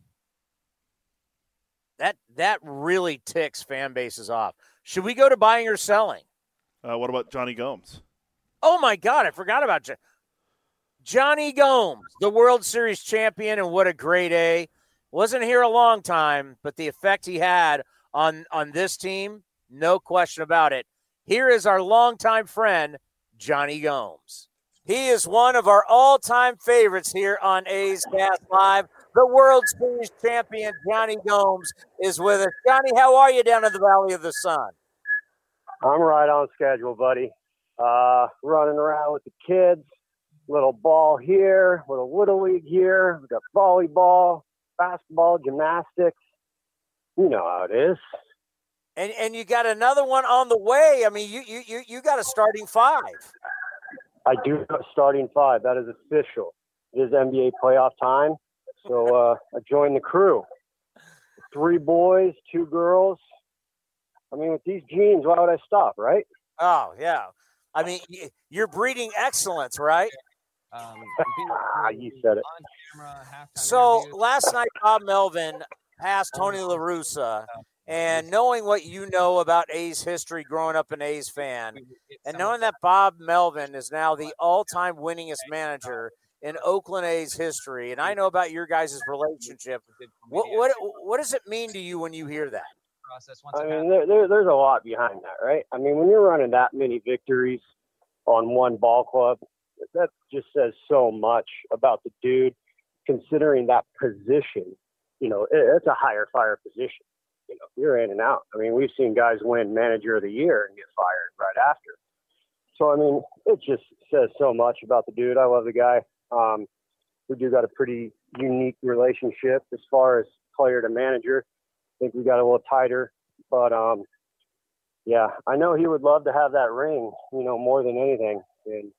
that that really ticks fan bases off. Should we go to buying or selling? Uh, what about Johnny Gomes? Oh, my God. I forgot about John- Johnny Gomes, the World Series champion, and what a great A. Wasn't here a long time, but the effect he had on, on this team, no question about it. Here is our longtime friend, Johnny Gomes. He is one of our all-time favorites here on A's Cast Live. The World Series champion, Johnny Gomes, is with us. Johnny, how are you down in the Valley of the Sun? I'm right on schedule, buddy. Uh, running around with the kids. Little ball here, little Little League here. We've got volleyball, basketball, gymnastics. You know how it is. And and you got another one on the way. I mean, you you you, you got a starting five. I do have a starting five. That is official. It is N B A playoff time. So uh, I joined the crew. Three boys, two girls. I mean, with these genes, why would I stop, right? Oh, yeah. I mean, you're breeding excellence, right? Um, you said it. So last night, Bob Melvin passed Tony La Russa, and knowing what you know about A's history growing up an A's fan, and knowing that Bob Melvin is now the all-time winningest manager in Oakland A's history, and I know about your guys' relationship, what, what what does it mean to you when you hear that? I mean, there, there, there's a lot behind that, right? I mean, when you're running that many victories on one ball club, that just says so much about the dude, considering that position. You know, it, it's a higher fire position. You know, you're in and out. I mean, we've seen guys win Manager of the Year and get fired right after. So, I mean, it just says so much about the dude. I love the guy. Um, we do got a pretty unique relationship as far as player to manager. I think we got a little tighter, but um, yeah, I know he would love to have that ring, you know, more than anything. And it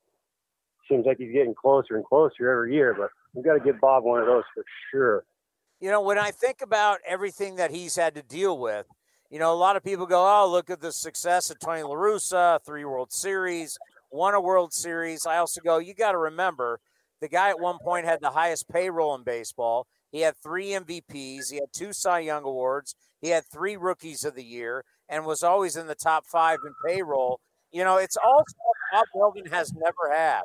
seems like he's getting closer and closer every year, but we've got to give Bob one of those for sure. You know, when I think about everything that he's had to deal with, you know, a lot of people go, oh, look at the success of Tony La Russa, three World Series, won a World Series. I also go, you got to remember, the guy at one point had the highest payroll in baseball. He had three M V Ps. He had two Cy Young Awards. He had three Rookies of the Year and was always in the top five in payroll. You know, it's all stuff Bob Melvin has never had.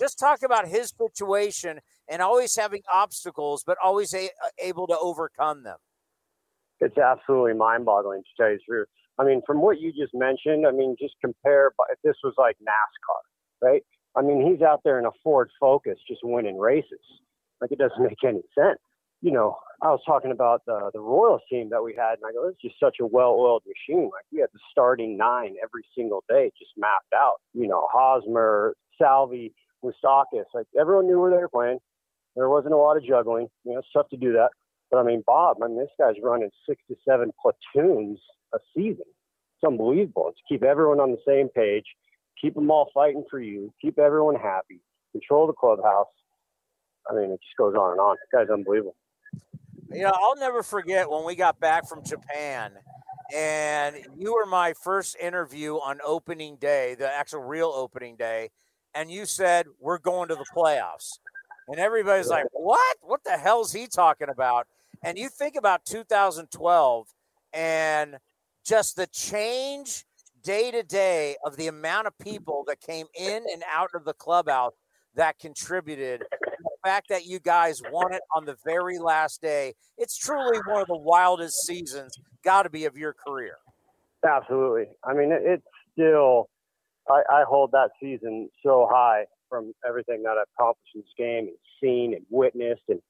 Just talk about his situation and always having obstacles, but always a- able to overcome them. It's absolutely mind-boggling, to tell you the truth. I mean, from what you just mentioned, I mean, just compare if this was like NASCAR, right? I mean, he's out there in a Ford Focus just winning races. Like, it doesn't make any sense. You know, I was talking about the, the Royals team that we had, and I go, it's just such a well-oiled machine. Like, we had the starting nine every single day just mapped out. You know, Hosmer, Salvi, Moustakis. Like, everyone knew where they were playing. There wasn't a lot of juggling. You know, it's tough to do that. But, I mean, Bob, I mean, this guy's running six to seven platoons a season. It's unbelievable. It's keep everyone on the same page. Keep them all fighting for you. Keep everyone happy. Control the clubhouse. I mean, it just goes on and on. This guy's unbelievable. you know, I'll never forget when we got back from Japan and you were my first interview on opening day, the actual real opening day. And you said, we're going to the playoffs. And everybody's like, what? What the hell's he talking about? And you think about two thousand twelve and just the change day to day of the amount of people that came in and out of the clubhouse that contributed. The fact that you guys won it on the very last day, it's truly one of the wildest seasons, got to be, of your career. Absolutely. I mean, it's still, I, I hold that season so high from everything that I've accomplished in this game and seen and witnessed. And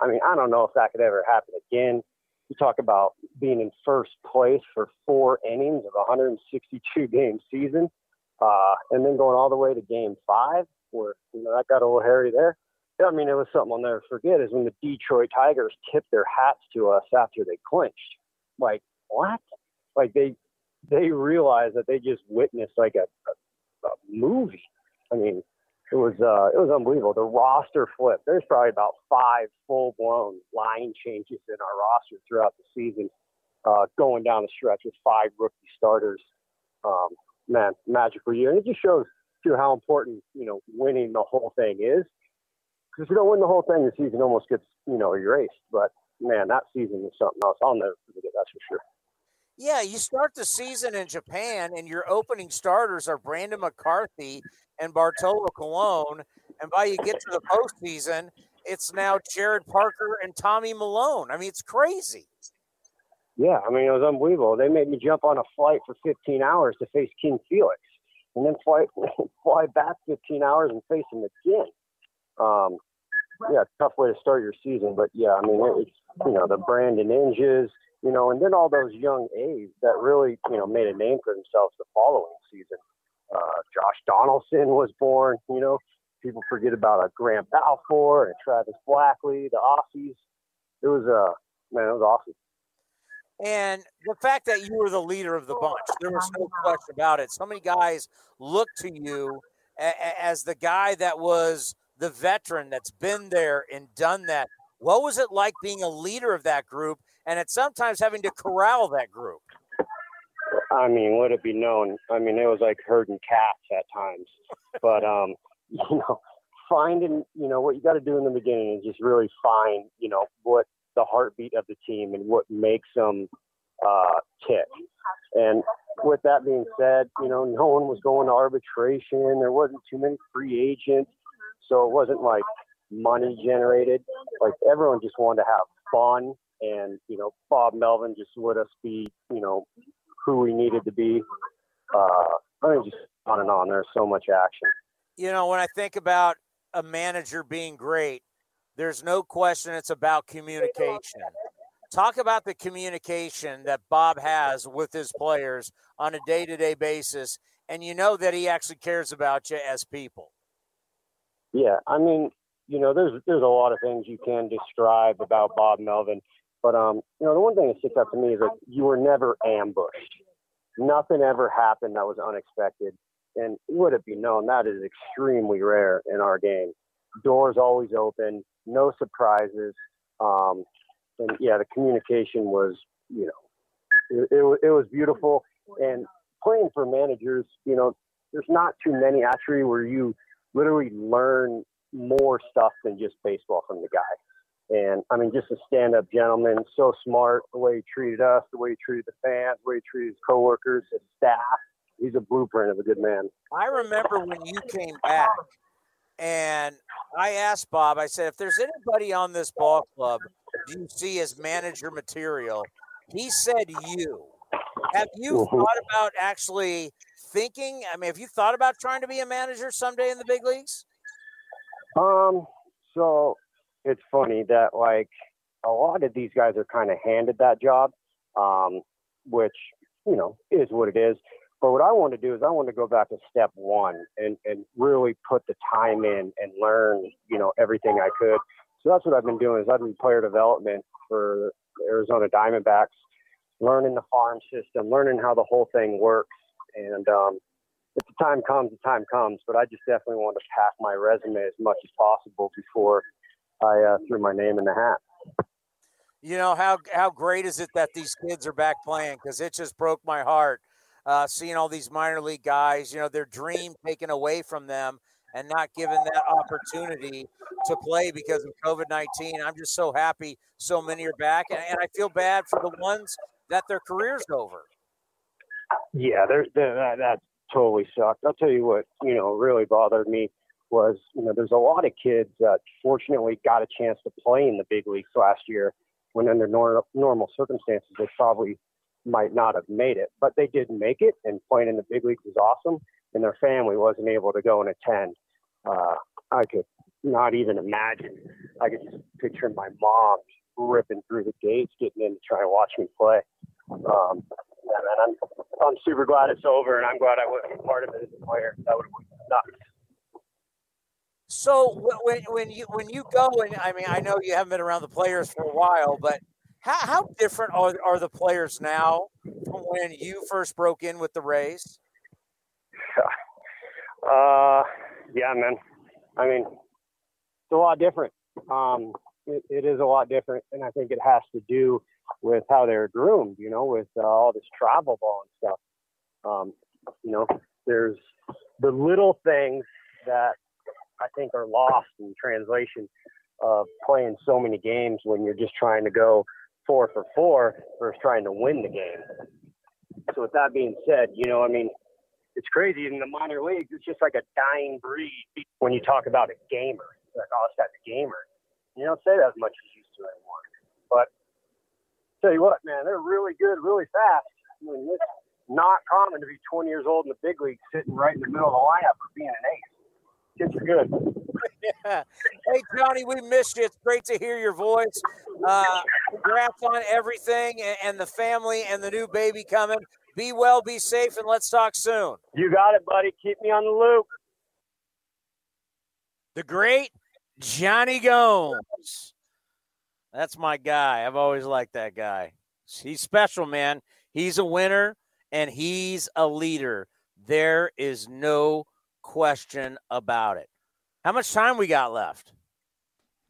I mean, I don't know if that could ever happen again. You talk about being in first place for four innings of a one hundred sixty-two game season, uh, and then going all the way to game five, where, you know, that got a little hairy there. I mean, it was something I'll never forget is when the Detroit Tigers tipped their hats to us after they clinched. Like, what? Like, they they realized that they just witnessed, like, a, a, a movie. I mean, it was uh, it was unbelievable. The roster flip. There's probably about five full-blown line changes in our roster throughout the season, uh, going down the stretch with five rookie starters. Um, man, magical year. And it just shows, too, how important, you know, winning the whole thing is. Because if you don't win the whole thing, the season almost gets, you know, erased. But, man, that season was something else. I'll never forget, that's for sure. Yeah, you start the season in Japan, and your opening starters are Brandon McCarthy and Bartolo Colon. And by you get to the postseason, it's now Jared Parker and Tommy Malone. I mean, it's crazy. Yeah, I mean, it was unbelievable. They made me jump on a flight for fifteen hours to face King Felix, and then fly, fly back fifteen hours and face him again. Um, yeah, tough way to start your season, but yeah, I mean, it was, you know, the Brandon Inges, you know, and then all those young A's that really, you know, made a name for themselves the following season. Uh, Josh Donaldson was born, you know, people forget about uh, Graham Balfour and Travis Blackley, the Aussies. It was, uh, man, it was awesome. And the fact that you were the leader of the bunch, there was no question about it. So many guys looked to you as the guy that was the veteran that's been there and done that. What was it like being a leader of that group and at sometimes having to corral that group? I mean, let it be known, I mean, it was like herding cats at times. But, um, you know, finding, you know, what you got to do in the beginning is just really find, you know, what the heartbeat of the team and what makes them uh, tick. And with that being said, you know, no one was going to arbitration. There wasn't too many free agents. So it wasn't like money generated. Like, everyone just wanted to have fun. And, you know, Bob Melvin just let us be, you know, who we needed to be. Uh, I mean, just on and on. There's so much action. You know, when I think about a manager being great, there's no question it's about communication. Talk about the communication that Bob has with his players on a day-to-day basis. And you know that he actually cares about you as people. Yeah, I mean, you know, there's there's a lot of things you can describe about Bob Melvin, but um, you know, the one thing that sticks out to me is that you were never ambushed. Nothing ever happened that was unexpected, and would it be known that is extremely rare in our game. Doors always open, no surprises, um, and yeah, the communication was, you know, it, it it was beautiful. And playing for managers, you know, there's not too many actually where you literally learn more stuff than just baseball from the guy. And I mean, just a stand-up gentleman, so smart, the way he treated us, the way he treated the fans, the way he treated his coworkers, his staff. He's a blueprint of a good man. I remember when you came back and I asked Bob, I said, if there's anybody on this ball club do you see as manager material, he said you. Have you thought about actually thinking, I mean, have you thought about trying to be a manager someday in the big leagues? Um, so it's funny that, like, a lot of these guys are kind of handed that job, um, which, you know, is what it is. But what I want to do is I want to go back to step one and, and really put the time in and learn, you know, everything I could. So that's what I've been doing is I've been player development for Arizona Diamondbacks, learning the farm system, learning how the whole thing works. And um, if the time comes, the time comes. But I just definitely want to pack my resume as much as possible before I uh, threw my name in the hat. you know, how how great is it that these kids are back playing? Because it just broke my heart uh, seeing all these minor league guys, you know, their dream taken away from them and not given that opportunity to play because of COVID nineteen. I'm just so happy so many are back, and, and I feel bad for the ones that their career's over. Yeah, there's that, that totally sucked. I'll tell you what, you know, really bothered me was, you know, there's a lot of kids that fortunately got a chance to play in the big leagues last year when under nor- normal circumstances they probably might not have made it, but they did make it, and playing in the big leagues is awesome, and their family wasn't able to go and attend. Uh, I could not even imagine. I could just picture my mom ripping through the gates, getting in to try to watch me play. Um, and I'm, I'm super glad it's over, and I'm glad I wasn't a part of it as a player. That would have sucked. So when when you when you go, and I mean, I know you haven't been around the players for a while, but how, how different are, are the players now from when you first broke in with the Rays? Uh, yeah, man. I mean, it's a lot different. Um, it, it is a lot different, and I think it has to do with how they're groomed, you know, with uh, all this travel ball and stuff. Um, you know, there's the little things that I think are lost in translation of playing so many games when you're just trying to go four for four versus trying to win the game. So with that being said, you know, I mean, it's crazy in the minor leagues. It's just like a dying breed when you talk about a gamer. It's like, oh, it's that the gamer. You don't say that as much as you used to anymore. But tell you what, man, they're really good, really fast. I mean, it's not common to be twenty years old in the big league sitting right in the middle of the lineup or being an ace. Kids are good. Yeah. Hey, Johnny, we missed you. It's great to hear your voice. Uh, congrats on everything and, and the family and the new baby coming. Be well, be safe, and let's talk soon. You got it, buddy. Keep me on the loop. The great Johnny Gomes. That's my guy. I've always liked that guy. He's special, man. He's a winner, and he's a leader. There is no question about it. How much time we got left?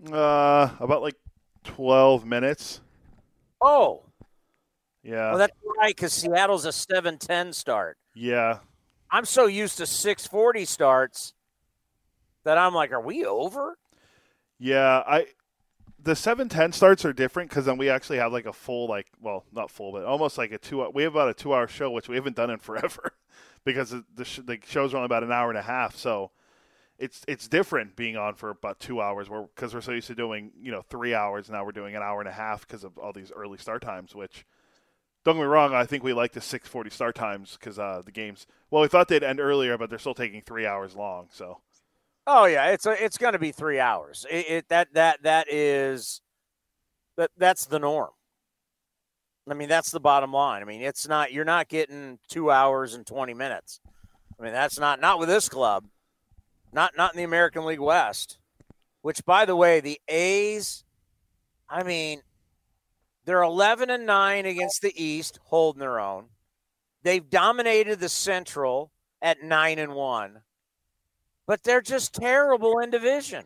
Uh, about like twelve minutes. Oh. Yeah. Well, that's right, because Seattle's a seven ten start. Yeah. I'm so used to six forty starts that I'm like, are we over? Yeah. I The seven ten starts are different because then we actually have like a full, like, well, not full, but almost like a two-hour, we have about a two-hour show, which we haven't done in forever. Because the sh- the show's only about an hour and a half, so it's it's different being on for about two hours. Where because we're so used to doing, you know, three hours, now we're doing an hour and a half because of all these early start times. Which, don't get me wrong, I think we like the six forty start times because uh, the games. Well, we thought they'd end earlier, but they're still taking three hours long. So, oh yeah, it's a, it's going to be three hours. It, it that that that is that that's the norm. I mean, that's the bottom line. I mean, it's not, you're not getting two hours and twenty minutes. I mean, that's not, not with this club, not, not in the American League West, which, by the way, the A's, I mean, they're eleven and nine against the East, holding their own. They've dominated the Central at nine and one, but they're just terrible in division.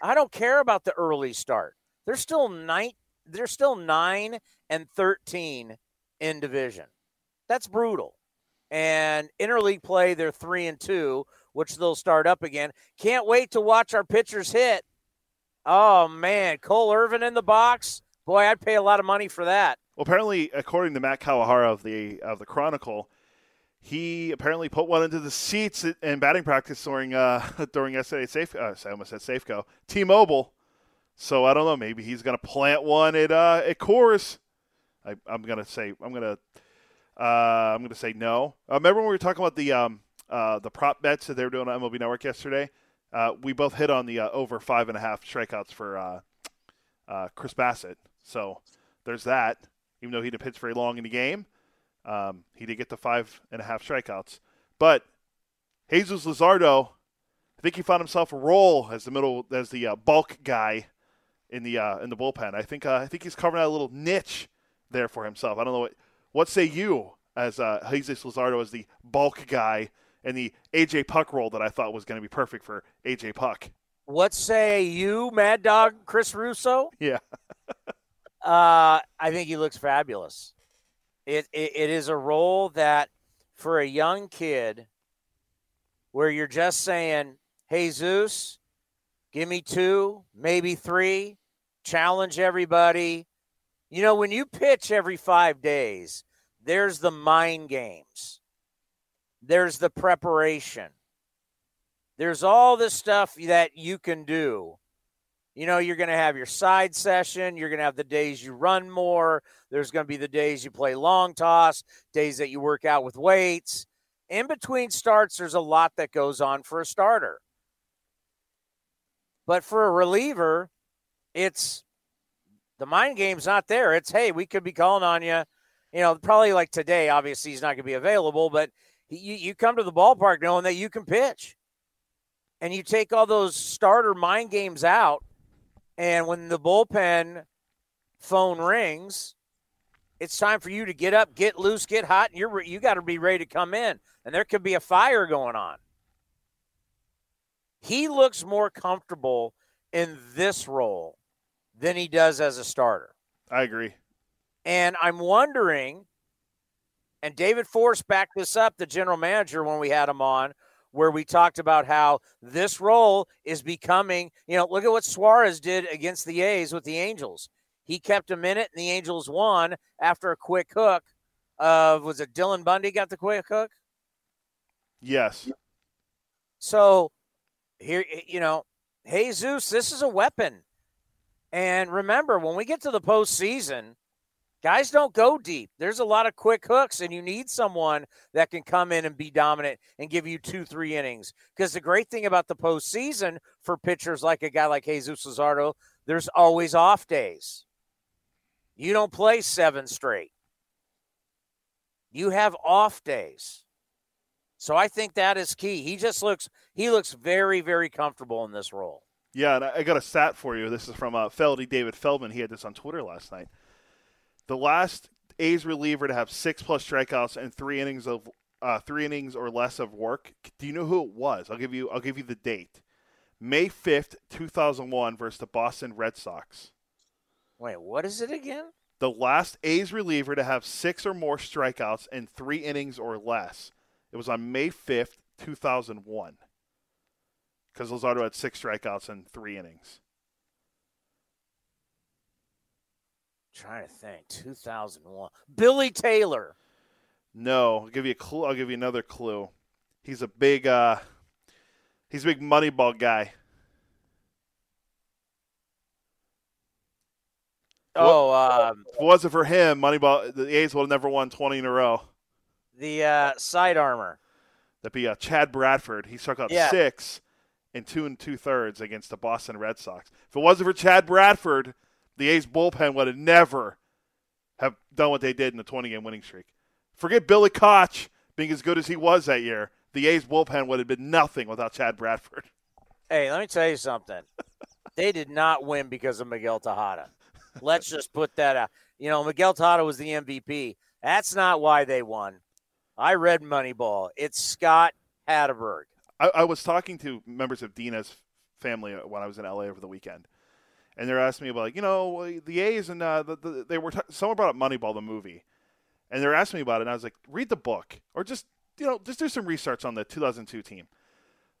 I don't care about the early start. They're still nine. They're still nine and thirteen in division. That's brutal. And interleague play, they're three and two, which they'll start up again. Can't wait to watch our pitchers hit. Oh man, Cole Irvin in the box. Boy, I'd pay a lot of money for that. Well, apparently, according to Matt Kawahara of the of the Chronicle, he apparently put one into the seats in batting practice during uh during yesterday's safe. Uh, I almost said Safeco. T-Mobile. So I don't know. Maybe he's gonna plant one at uh, at Coors. I, I'm gonna say I'm gonna uh, I'm gonna say no. Uh, remember when we were talking about the um, uh, the prop bets that they were doing on M L B Network yesterday? Uh, we both hit on the uh, over five and a half strikeouts for uh, uh, Chris Bassett. So there's that. Even though he didn't pitch very long in the game, um, he did get the five and a half strikeouts. But Jesus Luzardo, I think he found himself a role as the middle as the uh, bulk guy in the uh, in the bullpen. I think uh, I think he's carving out a little niche there for himself. I don't know what what say you as uh, Jesus Luzardo as the bulk guy and the A J Puck role that I thought was going to be perfect for A J Puck. What say you, Mad Dog Chris Russo? Yeah. Uh, I think he looks fabulous. It, it it is a role that for a young kid where you're just saying, Jesus, give me two, maybe three, challenge everybody. You know, when you pitch every five days, there's the mind games. There's the preparation. There's all this stuff that you can do. You know, you're going to have your side session. You're going to have the days you run more. There's going to be the days you play long toss, days that you work out with weights. In between starts, there's a lot that goes on for a starter. But for a reliever, it's the mind game's not there. It's, hey, we could be calling on you. You know, probably like today, obviously, he's not going to be available, but you, you come to the ballpark knowing that you can pitch. And you take all those starter mind games out, and when the bullpen phone rings, it's time for you to get up, get loose, get hot, and you're you got to be ready to come in. And there could be a fire going on. He looks more comfortable in this role than he does as a starter. I agree. And I'm wondering, and David Force backed this up, the general manager, when we had him on, where we talked about how this role is becoming, you know, look at what Suarez did against the A's with the Angels. He kept him in it, and the Angels won after a quick hook of, was it Dylan Bundy got the quick hook? Yes. So, here, you know, Jesus, this is a weapon. And remember, when we get to the postseason, guys don't go deep. There's a lot of quick hooks, and you need someone that can come in and be dominant and give you two, three innings. Because the great thing about the postseason for pitchers like a guy like Jesus Luzardo, there's always off days. You don't play seven straight. You have off days. So I think that is key. He just looks he looks very, very comfortable in this role. Yeah, and I got a stat for you. This is from uh, Feldy David Feldman. He had this on Twitter last night. The last A's reliever to have six plus strikeouts and three innings of uh, three innings or less of work. Do you know who it was? I'll give you. I'll give you the date: May fifth, two thousand one, versus the Boston Red Sox. Wait, what is it again? The last A's reliever to have six or more strikeouts and three innings or less. It was on May fifth, two thousand one, because Luzardo had six strikeouts and three innings. Trying to think, two thousand one. Billy Taylor. No, I'll give you a clue. I'll give you another clue. He's a big, uh, he's a big Moneyball guy. Oh, well, um, if it wasn't for him, Moneyball, the A's would have never won twenty in a row. The uh, side armor. That'd be uh, Chad Bradford. He struck out yeah. six and two and two thirds against the Boston Red Sox. If it wasn't for Chad Bradford, the A's bullpen would have never have done what they did in the twenty-game winning streak. Forget Billy Koch being as good as he was that year. The A's bullpen would have been nothing without Chad Bradford. Hey, let me tell you something. They did not win because of Miguel Tejada. Let's just put that out. You know, Miguel Tejada was the M V P. That's not why they won. I read Moneyball. It's Scott Hatterberg. I, I was talking to members of Dina's family when I was in L A over the weekend. And they're asking me about, like, you know, the A's and uh, the, the, they were t- someone brought up Moneyball, the movie, and they're asking me about it. And I was like, read the book, or just, you know, just do some research on the two thousand two team.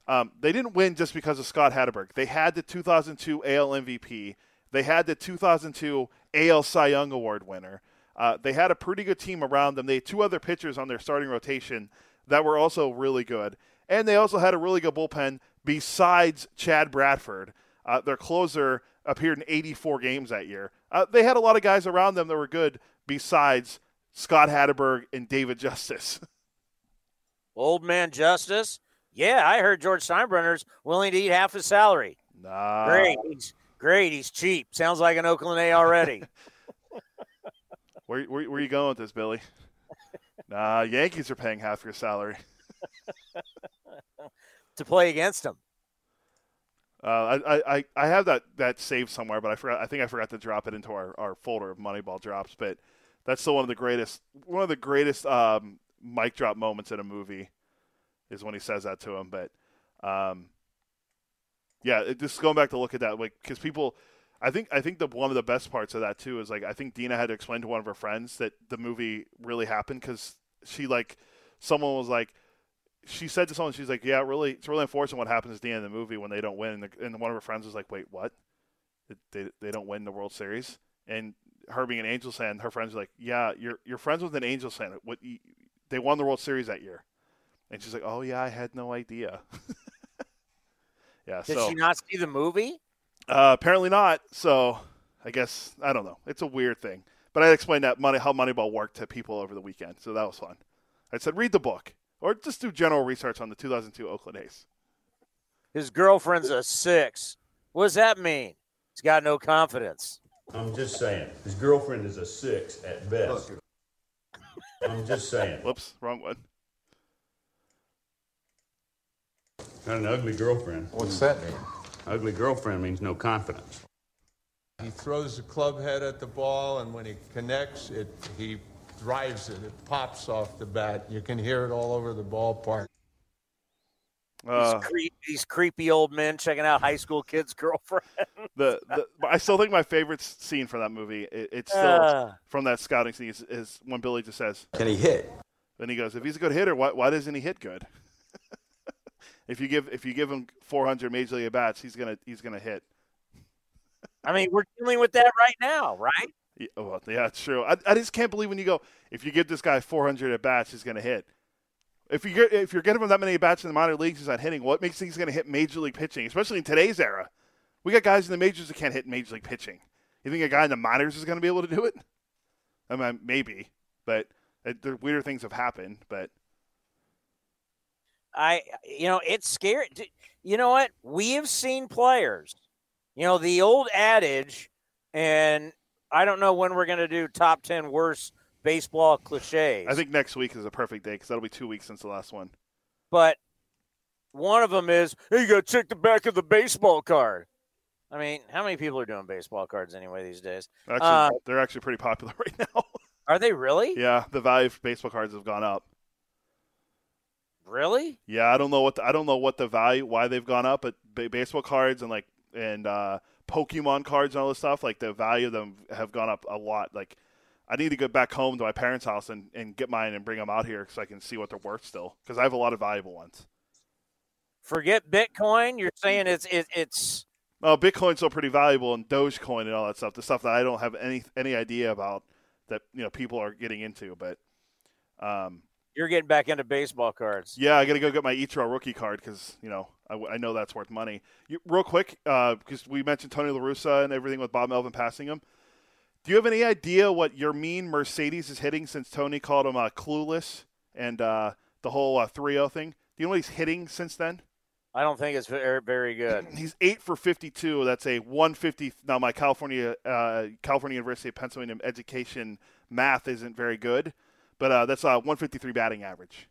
Um, they didn't win just because of Scott Hatterberg. They had the two thousand two A L M V P. They had the two thousand two A L Cy Young Award winner. Uh, they had a pretty good team around them. They had two other pitchers on their starting rotation that were also really good, and they also had a really good bullpen besides Chad Bradford. Uh, their closer appeared in eighty-four games that year. Uh, they had a lot of guys around them that were good besides Scott Hatterberg and David Justice. Old man Justice? Yeah, I heard George Steinbrenner's willing to eat half his salary. Nah. Great. He's, great. He's cheap. Sounds like an Oakland A already. where, where, where are you going with this, Billy? Nah, Yankees are paying half your salary. To play against them. Uh, I, I, I have that, that saved somewhere, but I forgot. I think I forgot to drop it into our, our folder of Moneyball drops. But that's still one of the greatest one of the greatest um, mic drop moments in a movie is when he says that to him. But um, yeah, it, just going back to look at that, like because people, I think I think the one of the best parts of that too is, like, I think Dina had to explain to one of her friends that the movie really happened, because she, like, someone was like, she said to someone, she's like, yeah, really, it's really unfortunate what happens at the end of the movie when they don't win. And, the, and one of her friends was like, wait, what? They they don't win the World Series? And her being an Angels fan, her friends were like, yeah, you're you're friends with an Angels fan. What you, they won the World Series that year. And she's like, oh yeah, I had no idea. Yeah. Did so, she not see the movie? Uh, apparently not. So I guess, I don't know. It's a weird thing. But I explained that money how Moneyball worked to people over the weekend. So that was fun. I said, read the book. Or just do general research on the two thousand two Oakland A's. His girlfriend's a six. What does that mean? He's got no confidence. I'm just saying. His girlfriend is a six at best. I'm just saying. Whoops, wrong one. Not an ugly girlfriend. What's that mean? Ugly girlfriend means no confidence. He throws the club head at the ball, and when he connects, it he... drives it, it pops off the bat. You can hear it all over the ballpark. Uh, these, creep, these creepy old men checking out high school kids' girlfriends. The, the I still think my favorite scene from that movie, it, it's still uh, from that scouting scene, is, is when Billy just says, "Can he hit?" Then he goes, "If he's a good hitter, why why doesn't he hit good?" if you give if you give him four hundred major league at bats, he's gonna he's gonna hit. I mean, we're dealing with that right now, right? Yeah, well, yeah, it's true. I, I just can't believe when you go, if you give this guy four hundred at bats, he's going to hit. If you get, if you're getting him that many at bats in the minor leagues, he's not hitting. What makes things he's going to hit major league pitching, especially in today's era? We got guys in the majors that can't hit major league pitching. You think a guy in the minors is going to be able to do it? I mean, maybe, but uh, there, weirder things have happened. But I, you know, it's scary. You know what? We have seen players. You know, the old adage, and I don't know when we're going to do top ten worst baseball cliches. I think next week is a perfect day because that'll be two weeks since the last one. But one of them is, hey, you got to check the back of the baseball card. I mean, how many people are doing baseball cards anyway these days? Actually, uh, they're actually pretty popular right now. Are they really? Yeah, the value of baseball cards have gone up. Really? Yeah, I don't know what the, I don't know what the value, why they've gone up, but baseball cards and like and. Uh, Pokemon cards and all this stuff, like the value of them have gone up a lot. Like, I need to go back home to my parents' house and, and get mine and bring them out here so I can see what they're worth still, because I have a lot of valuable ones. Forget Bitcoin. You're saying it's it, it's. Oh, Bitcoin's still pretty valuable, and Dogecoin and all that stuff. The stuff that I don't have any any idea about that, you know, people are getting into. But um, you're getting back into baseball cards. Yeah, I got to go get my Ichiro rookie card because, you know, I, I know that's worth money. You, real quick, because uh, we mentioned Tony La Russa and everything with Bob Melvin passing him. Do you have any idea what your mean Mercedes is hitting since Tony called him uh, clueless and uh, the whole uh, three oh thing? Do you know what he's hitting since then? I don't think it's very good. He's eight for fifty-two. That's a one fifty. Now, my California uh, California University of Pennsylvania education math isn't very good, but uh, that's a one fifty-three batting average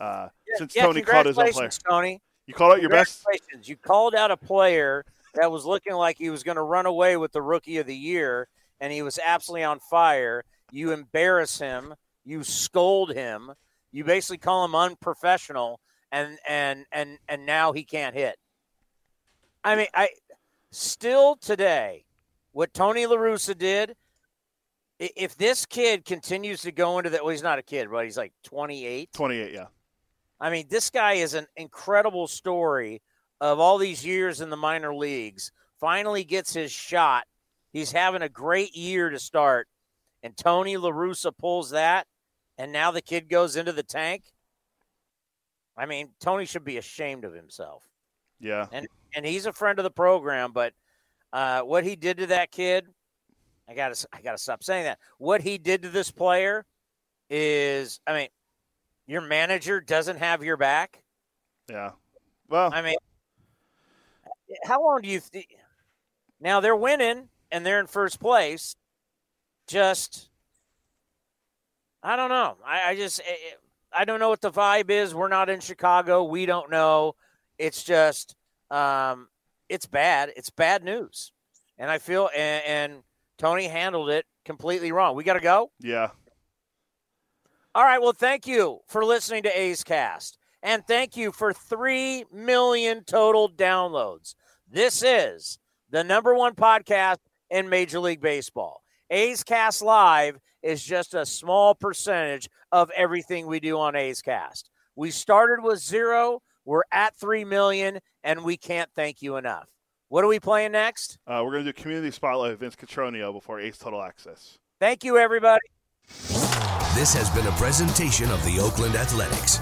uh, yeah, since yeah, Tony called his own player. Tony. You called out your best. You called out a player that was looking like he was going to run away with the Rookie of the Year, and he was absolutely on fire. You embarrass him. You scold him. You basically call him unprofessional, and and and and now he can't hit. I mean, I still today, what Tony La Russa did. If this kid continues to go into that, well, he's not a kid, right? He's like twenty-eight. twenty-eight, yeah. I mean, this guy is an incredible story of all these years in the minor leagues. Finally gets his shot. He's having a great year to start. And Tony La Russa pulls that. And now the kid goes into the tank. I mean, Tony should be ashamed of himself. Yeah. And and he's a friend of the program. But uh, what he did to that kid, I gotta, I gotta stop saying that. What he did to this player is, I mean, your manager doesn't have your back. Yeah. Well, I mean, how long do you think? Now they're winning and they're in first place. Just, I don't know. I, I just, it, I don't know what the vibe is. We're not in Chicago. We don't know. It's just, um, it's bad. It's bad news. And I feel, and, and Tony handled it completely wrong. We got to go. Yeah. All right, well, thank you for listening to A's Cast, and thank you for three million total downloads. This is the number one podcast in Major League Baseball. A's Cast Live is just a small percentage of everything we do on A's Cast. We started with zero, we're at three million, and we can't thank you enough. What are we playing next? Uh, we're going to do Community Spotlight with Vince Catronio before Ace Total Access. Thank you, everybody. This has been a presentation of the Oakland Athletics.